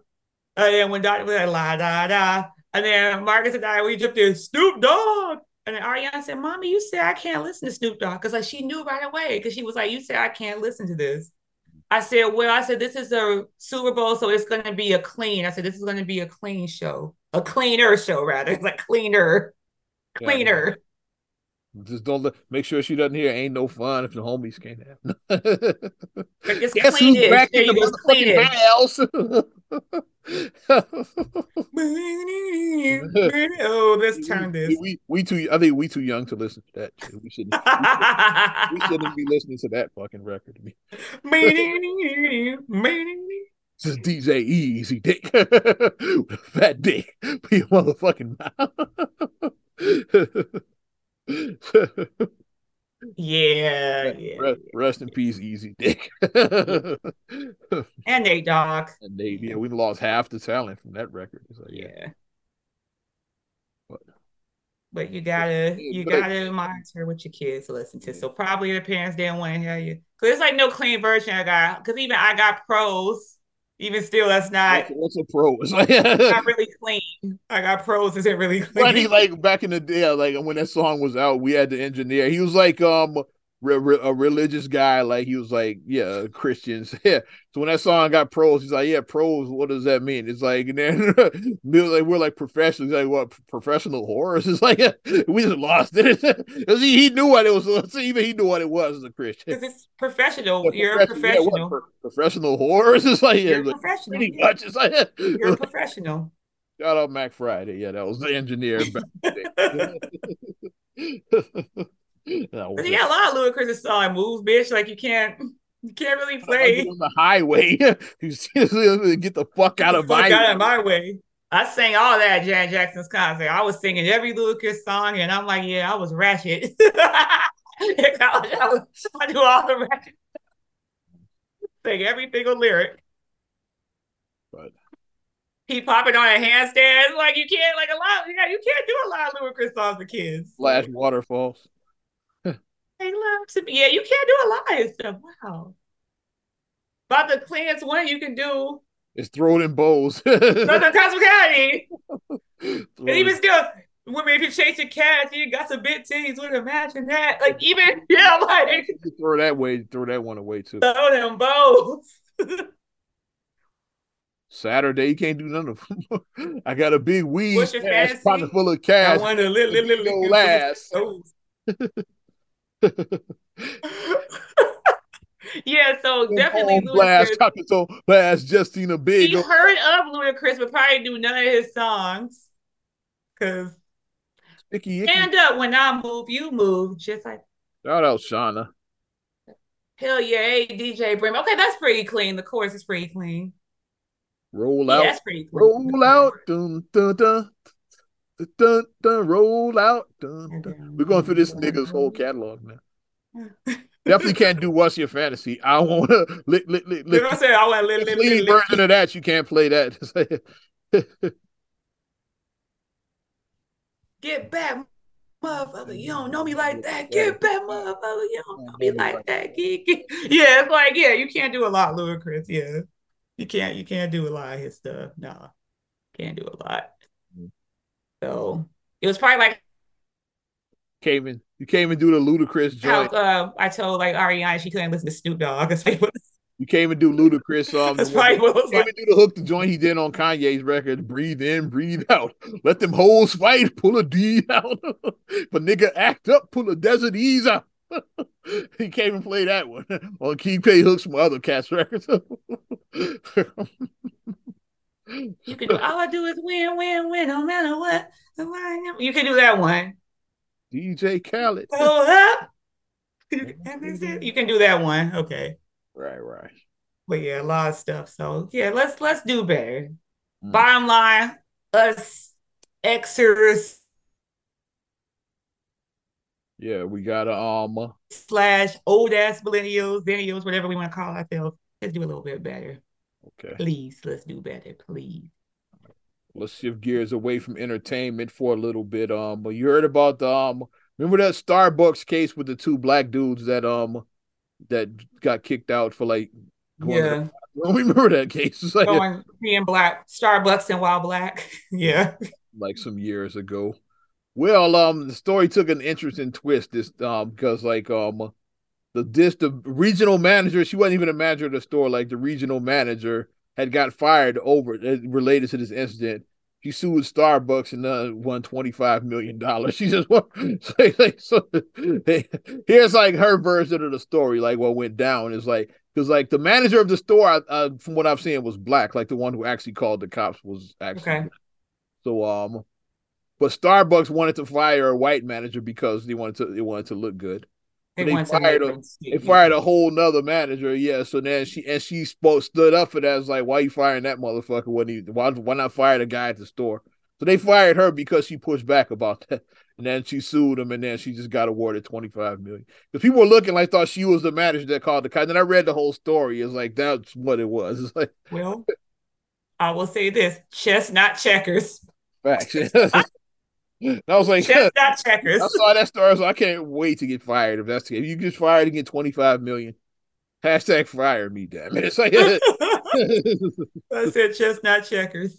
was like, la, da, da. And then Marcus and I, we jumped in, Snoop Dogg. And then Ariana said, mommy, you said I can't listen to Snoop Dogg. Because like she knew right away. Because she was like, you said I can't listen to this. I said, this is a Super Bowl, so it's going to be a clean. I said, this is going to be a clean show. A cleaner show, rather. It's like cleaner. Just don't make sure she doesn't hear. Ain't no fun if the homies can't have. Guess who's back in the motherfucking house? Oh, let's turn this. I think we too young to listen to that. We shouldn't. We shouldn't be listening to that fucking record. This is DJ Easy Dick, fat dick, be a motherfucking mouth. Yeah. Rest in peace, Easy Dick. And Nate Dogg. And Nate, yeah, we lost half the talent from that record. So, yeah. But you gotta monitor what your kids listen to. So probably the parents didn't want to hear you because it's like no clean version. Because even I got pros. Even still, that's not. What's a pro? It's like, not really clean. I got pros. Isn't really clean. Funny, like back in the day, like when that song was out, we had the engineer. He was like a religious guy. Like he was like, yeah, Christians. Yeah. So when that song got pros, he's like, yeah, pros. What does that mean? It's like, and then we're like professionals. He's like, what, professional horrors? It's like we just lost it. He knew what it was. Even he knew what it was as a Christian. Because it's professional. You're a professional. Yeah, professional horrors. It's like you're professional. Pretty much. It's like you're a professional. Shout out Mac Friday. Yeah, that was the engineer. Yeah, a lot of Ludacris song moves, bitch. Like you can't really play on the highway. Get the fuck out of my way. I sang all that at Janet Jackson's concert. I was singing every Ludacris song, and I'm like, yeah, I was ratchet. I do all the ratchet. Sing every single lyric. But he popping on a handstand. Like you can't, like you can't do a lot of Ludacris songs for kids. Flash waterfalls. They love to be. Yeah, you can't do a lot of stuff. Wow. But the cleanest one you can do is throw it in bowls. Throw the cosmicality. And even still, women, if you chase your cat, you got some big titties. Would imagine that. Like even yeah, like throw that one away too. Throw them bowls. Saturday, you can't do none of them. I got a big weed. What's your fantasy? Pocket full of cash. I want to little last. Yeah, so definitely Ludacris. Justina Big. He heard of Ludacris, but probably knew none of his songs. Cause stand up when I move, you move. Just like shout out Shauna. Hell yeah, hey, DJ Brim. Okay, that's pretty clean. The chorus is pretty clean. Roll out. That's pretty clean. Roll out. Dun, dun, dun. Dun, dun, roll out. Dun, dun. We're going through this nigga's whole catalog now. Definitely can't do What's Your Fantasy. I want to lick. You know what I'm saying? I want to lick. Version of that, you can't play that. Get back, motherfucker. You don't know me like that. Get back, motherfucker. You don't know me like that. Yeah, it's like, yeah, you can't do a lot, Ludacris. Yeah. You can't do a lot of his stuff. No. Can't do a lot. So it was probably like you came and do the Ludacris joint. I told like Ariana she couldn't listen to Snoop Dogg. It's like, You can't even do Ludacris. That's right. You can't even do the hook to joint he did on Kanye's record. Breathe in, breathe out. Let them hoes fight. Pull a D out. If a nigga act up, pull a Desert Ease out. He can't even play that one on Key Pay hooks from other cats records. You can do, all I do is win, no matter what. You can do that one. DJ Khaled. Hold up. You can do that one. Okay. Right. But yeah, a lot of stuff. So yeah, let's do better. Bottom line, us Xers. Yeah, we got a / old ass millennials, whatever we want to call ourselves. Let's do a little bit better. Okay. Please, let's do better, please. Let's shift gears away from entertainment for a little bit. But you heard about the remember that Starbucks case with the two black dudes that got kicked out for like going to the, we remember that case. It's like being black, Starbucks and while black. Yeah. Like some years ago. Well, the story took an interesting twist this because like the regional manager, she wasn't even a manager of the store, like the regional manager had got fired over related to this incident. She sued Starbucks and won $25 million. She just here's like her version of the story, like what went down is like because like the manager of the store, from what I've seen, was black. Like the one who actually called the cops was actually black. So but Starbucks wanted to fire a white manager because they wanted to look good. They fired a whole nother manager. Yeah. So then she stood up for that. It's like, why you firing that motherfucker? Why not fire the guy at the store? So they fired her because she pushed back about that. And then she sued him. And then she just got awarded $25 million. The people were looking like thought she was the manager that called the cops. Then I read the whole story. It's like, that's what it was. It's like, well, I will say this, chestnut checkers. Facts. I was like, I saw that story. So I can't wait to get fired. If that's the case, if you get fired and get $25 million, # fire me, damn it. It's like, I said, chestnut checkers.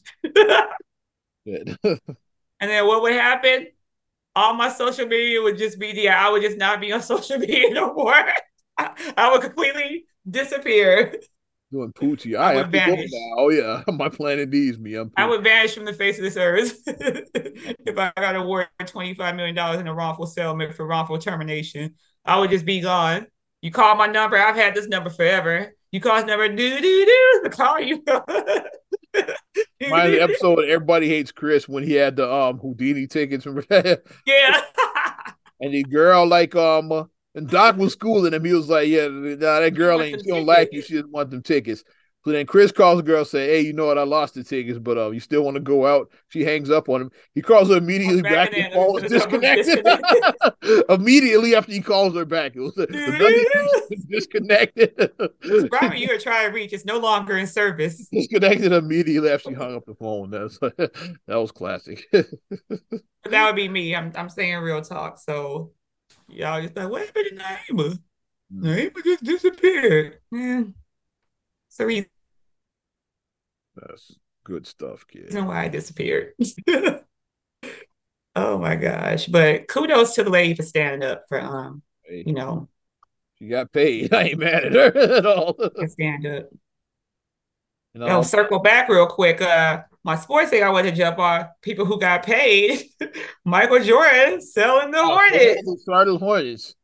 And then what would happen? All my social media would just be there. I would just not be on social media no more. I would completely disappear. Doing Poochie. I have vanish. To go now. Oh, yeah. My planet needs me. I would vanish from the face of this earth if I got awarded $25 million in a wrongful settlement for wrongful termination. I would just be gone. You call my number. I've had this number forever. You call his number. Do. I call you. My episode, Everybody Hates Chris, when he had the Houdini tickets. Yeah. And the girl, like, and Doc was schooling him. He was like, yeah, nah, that girl ain't, she don't like you. She just want them tickets. So then Chris calls the girl and says, hey, you know what? I lost the tickets, but you still want to go out? She hangs up on him. He calls her immediately back and phone is disconnected. Immediately after he calls her back, it was disconnected. Robert, you were trying to reach. It's no longer in service. Disconnected immediately after she hung up the phone. That was classic. That would be me. I'm saying real talk, so... Y'all just like, what happened to Na'imah? Na'imah just disappeared. Sorry. That's good stuff, kid. I don't know why I disappeared. Oh my gosh. But kudos to the lady for standing up for you know. She got paid. I ain't mad at her at all. Stand up. I'll circle back real quick. My sports thing I want to jump on, people who got paid, Michael Jordan selling the Hornets. Charlotte Hornets.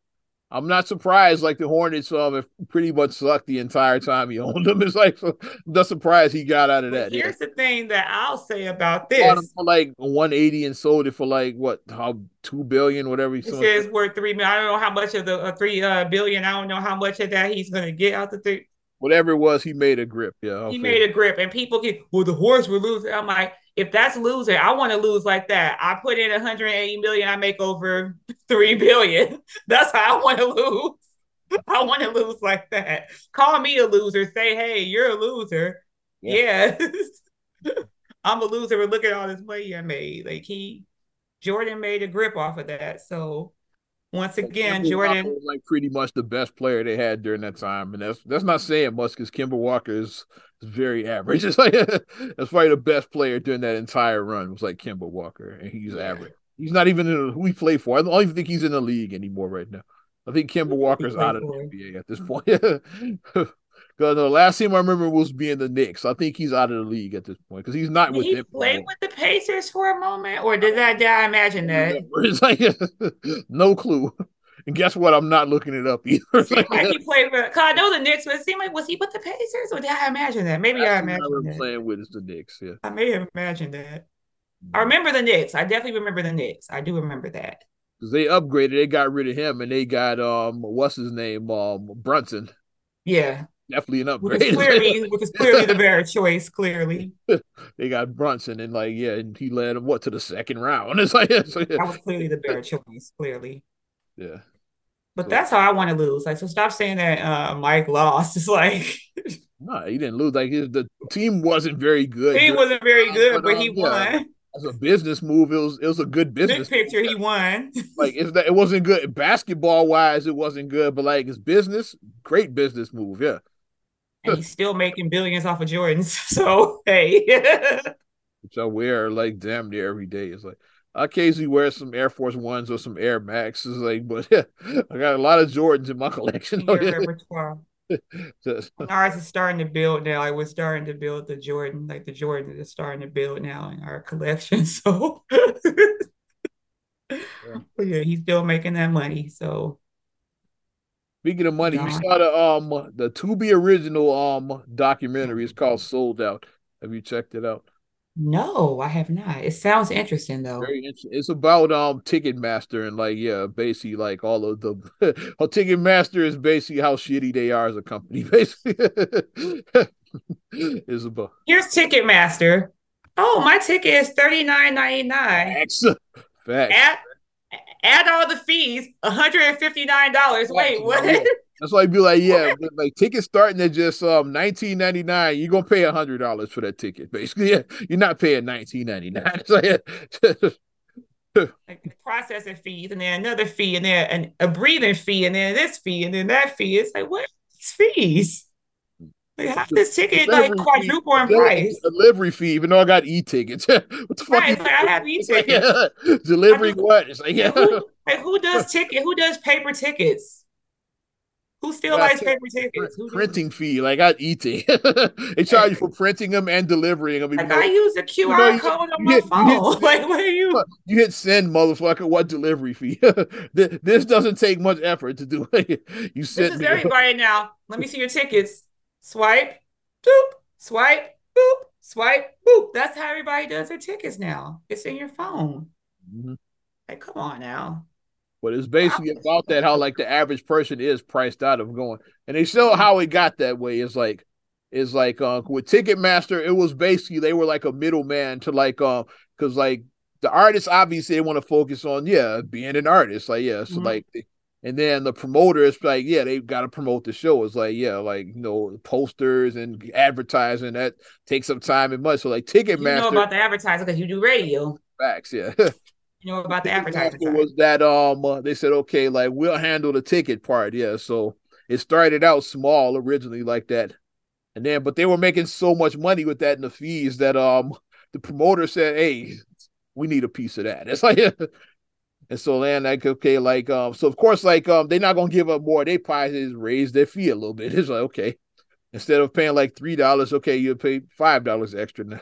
I'm not surprised, like the Hornets have pretty much sucked the entire time he owned them. It's like, I'm not surprised he got out of that. Here's the thing that I'll say about this. Bought him for like $180 and sold it for like, $2 billion, whatever. He said it's worth $3 million. I don't know how much of the $3 billion. I don't know how much of that he's going to get out the $3. Whatever it was, he made a grip. Yeah, okay. He made a grip, and people get, well, the Hornets were losing. I'm like, if that's losing, I want to lose like that. I put in $180 million, I make over $3 billion. That's how I want to lose. I want to lose like that. Call me a loser. Say, hey, you're a loser. Yeah. I'm a loser. But look at all this money I made. Like Jordan made a grip off of that. So. Once again, Jordan was like pretty much the best player they had during that time, and that's not saying much because Kemba Walker is very average. It's like that's probably the best player during that entire run was like Kemba Walker, and he's average. He's not even who he played for. I don't even think he's in the league anymore right now. I think Kemba Walker's out of the NBA at this point. Because the last team I remember was being the Knicks. I think he's out of the league at this point because he's not with them. Did he play with the Pacers for a moment? Or did I imagine that? It's like, no clue. And guess what? I'm not looking it up either. It seemed like he played for, cause I know the Knicks, but it seemed like, was he with the Pacers? Or did I imagine that? Maybe I imagined that. Playing with the Knicks, yeah. I may have imagined that. I remember the Knicks. I definitely remember the Knicks. I do remember that. Because they upgraded. They got rid of him, and they got, what's his name? Brunson. Yeah. Definitely an upgrade. Which is clearly the better choice, clearly. They got Brunson, and like, yeah, and he led him, to the second round? It's like, yeah, so, yeah. That was clearly the better choice, clearly. Yeah. But so, that's how I want to lose. Like, so stop saying that Mike lost. It's like... No, he didn't lose. Like, the team wasn't very good. He wasn't very good, but he won. As a business move, it was a good business. Big picture, he won. Like, it wasn't good basketball wise, it wasn't good, but like his business, great business move, yeah. And he's still making billions off of Jordans, so hey. Which I wear like damn near every day. It's like I occasionally wear some Air Force Ones or some Air Maxes, like, but yeah, I got a lot of Jordans in my collection. Ours is starting to build now. Like, we're starting to build the Jordan. Like, the Jordan is starting to build now in our collection. So, yeah. Yeah, he's still making that money. So, speaking of money, you saw the Tubi original documentary. It's called Sold Out. Have you checked it out? No, I have not. It sounds interesting though. Very interesting. It's about Ticketmaster and like basically like all of the Ticketmaster is basically how shitty they are as a company. Basically, it's about here's Ticketmaster. Oh, my ticket is $39.99. Facts. Add all the fees, $159. Wait, what? That's why I'd be like, yeah, but like tickets starting at just $19.99. You're gonna pay $100 for that ticket, basically. Yeah, you're not paying $19.99. Like, yeah. Like the processing fees, and then another fee, and then a breathing fee, and then this fee, and then that fee. It's like, what are these fees? Like, how this ticket like quadruple in price? Delivery fee, even though I got e-tickets. What the fuck? Right, I have e-tickets. Like, yeah. Delivery what? It's like, yeah. Who does ticket? Who does paper tickets? Who still likes paper tickets? Printing fee, like I'd eat it. They charge you for printing them and delivering them. Like, I use a QR code on my phone. Like, what are you? You hit send, motherfucker. What delivery fee? This doesn't take much effort to do. You send. This is everybody now. Let me see your tickets. Swipe, boop. Swipe, boop. Swipe, boop. That's how everybody does their tickets now. It's in your phone. Mm-hmm. Like, come on now. But it's basically about that, how like the average person is priced out of going. And they show how it got that way. It's like with Ticketmaster, it was basically they were like a middleman to like because like the artists obviously they want to focus on, being an artist. Like, so like and then the promoter is like, they've got to promote the show. It's like, posters and advertising that takes up time and money. So like Ticketmaster. You know about the advertising because you do radio. Facts, yeah. You know about the advertising was that they said, okay, like we'll handle the ticket part, so it started out small originally like that, and then but they were making so much money with that and the fees that the promoter said, hey, we need a piece of that. It's like and so then like okay, like so of course like they're not gonna give up more. They probably just raised their fee a little bit. It's like, okay, instead of paying like $3, okay, you'll pay $5 extra now.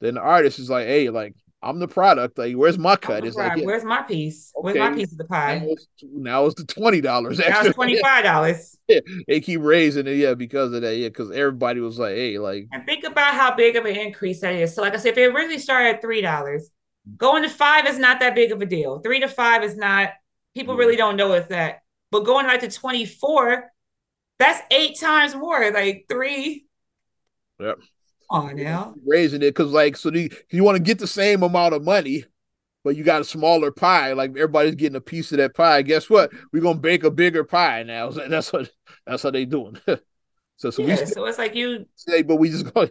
Then the artist is like, hey, like I'm the product. Like, where's my cut? It's like, where's my piece? Okay, where's my piece of the pie? Now it's the $20 extra. Now it's $25. Yeah. They keep raising it, because of that. Yeah, because everybody was like, hey, like. And think about how big of an increase that is. So, like I said, if it originally started at $3, going to $5 is not that big of a deal. $3 to $5 is not. People really don't know it's that. But going right to $24, that's 8 times more. Like $3. Yep. Oh, now raising it because like so you want to get the same amount of money, but you got a smaller pie. Like everybody's getting a piece of that pie. Guess what? We're gonna bake a bigger pie now. So that's how they doing. So it's like you say, but we just go.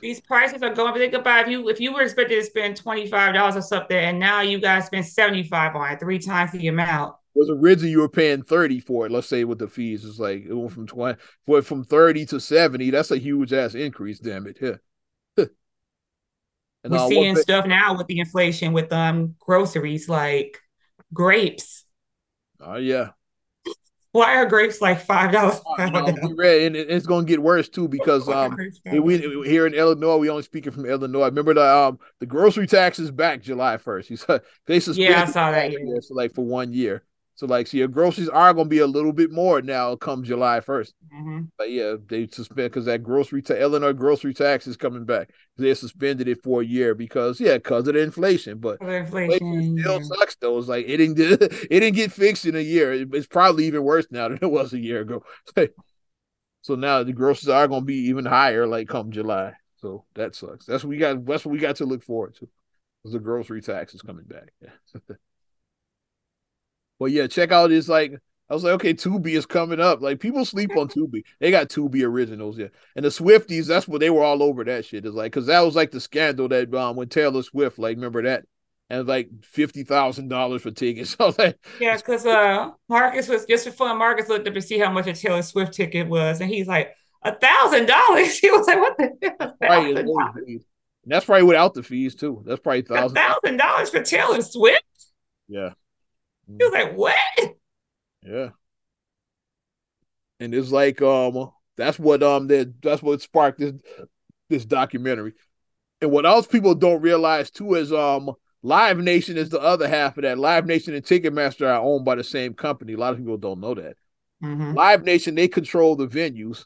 These prices are going. Think about if you were expected to spend $25 or something, and now you guys spend $75 on it, 3 times the amount. Was originally you were paying $30 for it. Let's say with the fees, it's like it went from $30 to $70. That's a huge ass increase. Damn it! Yeah. And we're seeing stuff now with the inflation with groceries like grapes. Oh yeah, Why are grapes like $5? And it's gonna get worse too, because we here in Illinois, we only speaking from Illinois. Remember the grocery taxes back July 1st. They suspended. Yeah, I saw that. Yeah. So like for 1 year. So like, so your groceries are gonna be a little bit more now come July 1st. Mm-hmm. But yeah, they suspend because that Illinois grocery tax is coming back. They suspended it for a year because of the inflation. But inflation still sucks though. It's like it didn't get fixed in a year. It's probably even worse now than it was a year ago. So now the groceries are gonna be even higher like come July. So that sucks. That's what we got to look forward to. The grocery tax is coming back. Yeah. Well, yeah, check out this. Like, I was like, okay, Tubi is coming up. Like, people sleep on Tubi. They got Tubi originals, yeah. And the Swifties, that's what they were all over that shit. It's like, because that was like the scandal that when Taylor Swift, like, remember that? And like $50,000 for tickets. So like, yeah, because Marcus was just for fun. Marcus looked up to see how much a Taylor Swift ticket was, and he's like, $1,000. He was like, what the hell? $1,000. That's probably without the fees too. That's probably $1,000 for Taylor Swift. Yeah. He was like, what? Yeah. And it's like that's what sparked this documentary. And what else people don't realize too is Live Nation is the other half of that. Live Nation and Ticketmaster are owned by the same company. A lot of people don't know that. Mm-hmm. Live Nation, they control the venues.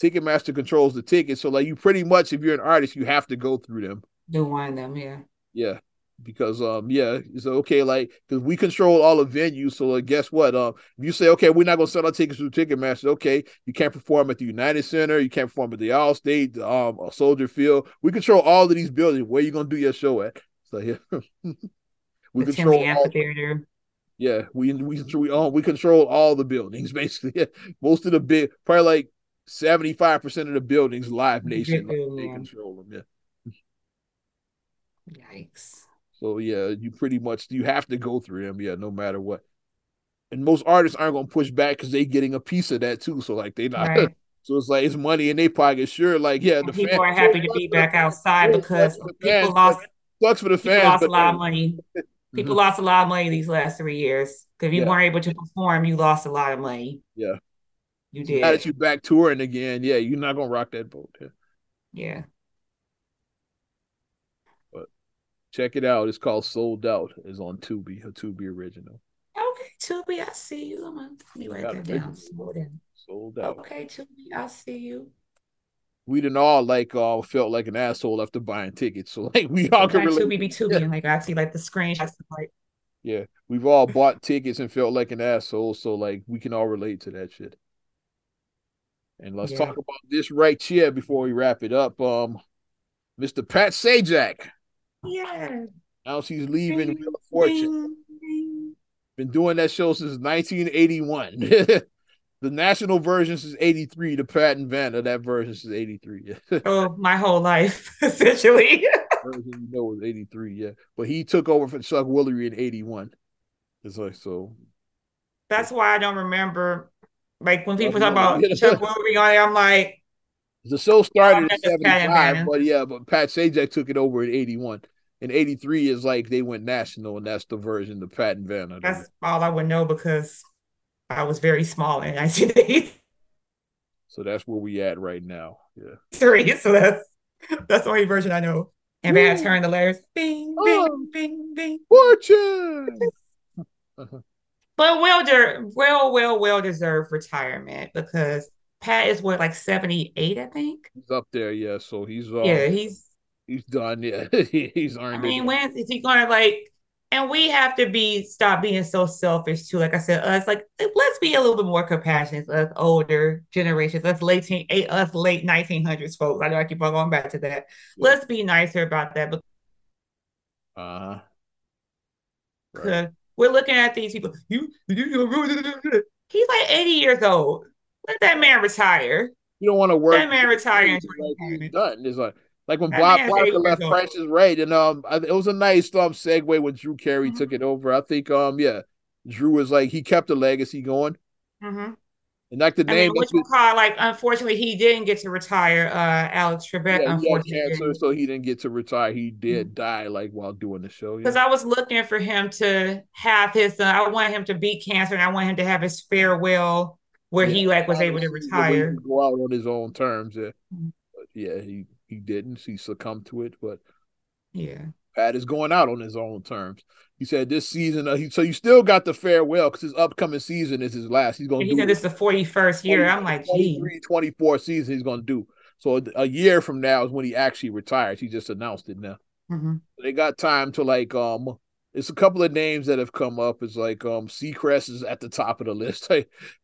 Ticketmaster controls the tickets. So like you pretty much, if you're an artist, you have to go through them. Do one of them, yeah. Yeah. Because it's okay, like because we control all the venues. So guess what? If you say okay, we're not gonna sell our tickets through Ticketmaster. Okay, you can't perform at the United Center. You can't perform at the Allstate, Soldier Field. We control all of these buildings. Where you gonna do your show at? So yeah, we control amphitheater. Yeah, we control all the buildings basically. Yeah. Most of the big, probably like 75% of the buildings, Live Nation, they control them. Yeah. Yikes. So yeah, you have to go through them, yeah, no matter what. And most artists aren't gonna push back because they're getting a piece of that too. So like they not. Right. So it's like it's money in their pocket. Sure, like yeah, the people are happy to be back outside because people lost. Sucks for the fans. People lost a lot of money. People lost a lot of money these last 3 years because you weren't able to perform. You lost a lot of money. Yeah, you did. Now that you're back touring again, yeah, you're not gonna rock that boat. Yeah. Check it out. It's called Sold Out. It's on Tubi, a Tubi original. Okay, Tubi, I see you. I'm going to write that down. Sold Out. Okay, Tubi, I see you. We didn't all felt like an asshole after buying tickets. So like we all can relate. Tubi be Tubi, and like I see like the screenshots. Like yeah, we've all bought tickets and felt like an asshole. So like we can all relate to that shit. And let's talk about this right here before we wrap it up. Mr. Pat Sajak. Yeah. Now she's leaving Wheel of Fortune. Been doing that show since 1981. The national version since 83. The Pat and Vanna, that version since 83. Oh, my whole life, essentially. Version you know was 83, yeah. But he took over for Chuck Woolery in 81. It's like so. That's why I don't remember. Like when people talk about Chuck Woolery, I'm like. The show started in 75, but Pat Sajak took it over in 81. And 83 is like they went national, and that's the version of Pat and Vanna. That's all I would know because I was very small in 1980. So that's where we at right now. Yeah. So that's the only version I know. And man, I turned the letters. Bing, bing, bing, bing. Fortune. But well deserved retirement because Pat is what, like 78, I think. He's up there, yeah. So he's done, yeah. He's earned. I mean, when is he gonna like? And we have to stop being so selfish too. Like I said, us like let's be a little bit more compassionate. Us older generations, us late 1900s folks. I know I keep on going back to that. Yeah. Let's be nicer about that. Right. We're looking at these people. He's like 80 years old. Let that man retire. You don't want to work. That man retire. He's done. It's like when Bob Barker left Price is Right, and it was a nice segue when Drew Carey took it over. I think Drew was like he kept the legacy going. Mm-hmm. And like the name, which we call, like, unfortunately, he didn't get to retire. Alex Trebek, yeah, unfortunately, he had cancer, so he didn't get to retire. He did die, like, while doing the show. Because I was looking for him to have his. I wanted him to beat cancer, and I wanted him to have his farewell where he like was able to retire, go out on his own terms. Yeah, but yeah, he didn't. He succumbed to it, but yeah. Pat is going out on his own terms. He said this season, so you still got the farewell because his upcoming season is his last. He's going to do this is the 41st year. I'm like, geez. 24 season he's going to do. So a year from now is when he actually retires. He just announced it now. Mm-hmm. They got time to like, it's a couple of names that have come up. It's like Seacrest is at the top of the list.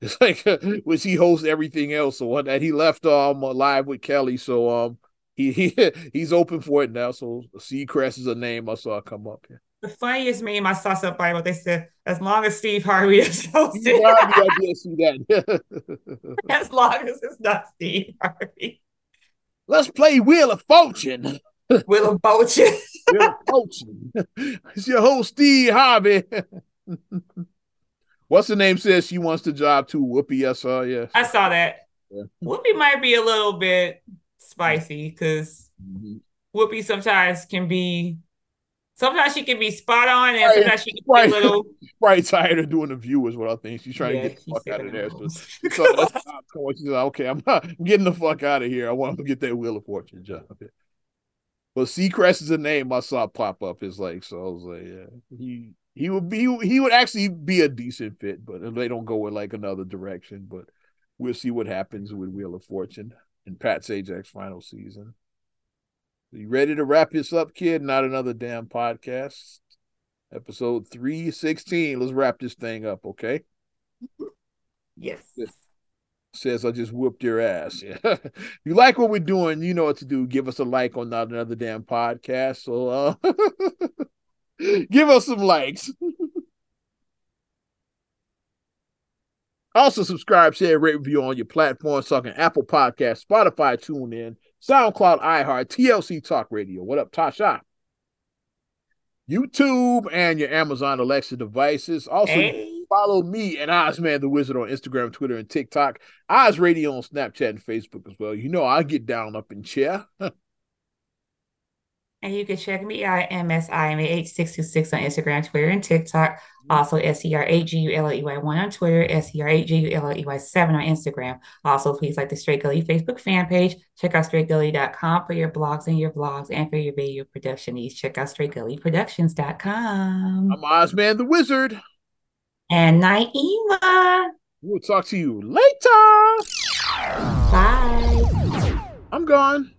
It's like, which he hosts everything else. So that he left Live with Kelly. So, He's open for it now. So Seacrest is a name I saw come up here. The funniest meme I saw somebody about, they said, as long as Steve Harvey is hosting. As long as it's not Steve Harvey. Let's play Wheel of Fortune. Wheel of Fortune. Wheel of Fortune. It's your host, Steve Harvey. What's the name says she wants the job too? Whoopi, I saw, yeah. I saw that. Yeah. Whoopi might be a little bit spicy because Whoopi sometimes she can be spot on, and sometimes she can be a little. Probably tired of doing the view is what I think. She's trying to get the fuck out of there. So that's not cool. She's like, okay, I'm getting the fuck out of here. I want to get that Wheel of Fortune job. Yeah. Well, Seacrest is a name I saw pop up. It's like, so I was like, yeah, he would actually be a decent fit, but they don't go in like another direction. But we'll see what happens with Wheel of Fortune in Pat Sajak's final season. Are you ready to wrap this up, kid? Not another damn podcast. Episode 316. Let's wrap this thing up, okay? Yes. It says I just whooped your ass. Yeah. If you like what we're doing, you know what to do. Give us a like on Not Another Damn Podcast. So give us some likes. Also, subscribe, share, rate, review on your platforms, talking Apple Podcasts, Spotify, TuneIn, SoundCloud, iHeart, TLC Talk Radio. What up, Tasha? YouTube and your Amazon Alexa devices. Also, follow me and Ozman the Wizard on Instagram, Twitter, and TikTok. Oz Radio on Snapchat and Facebook as well. You know I get down up in chair. And you can check me out at MSIMAH626 on Instagram, Twitter, and TikTok. Also, SER8GULLEY1 on Twitter, SER8GULLEY7 on Instagram. Also, please like the Straight Gully Facebook fan page. Check out straightgully.com for your blogs and your vlogs and for your video production needs. Check out straightgullyproductions.com. I'm Ozman the Wizard. And Na'imah. We'll talk to you later. Bye. I'm gone.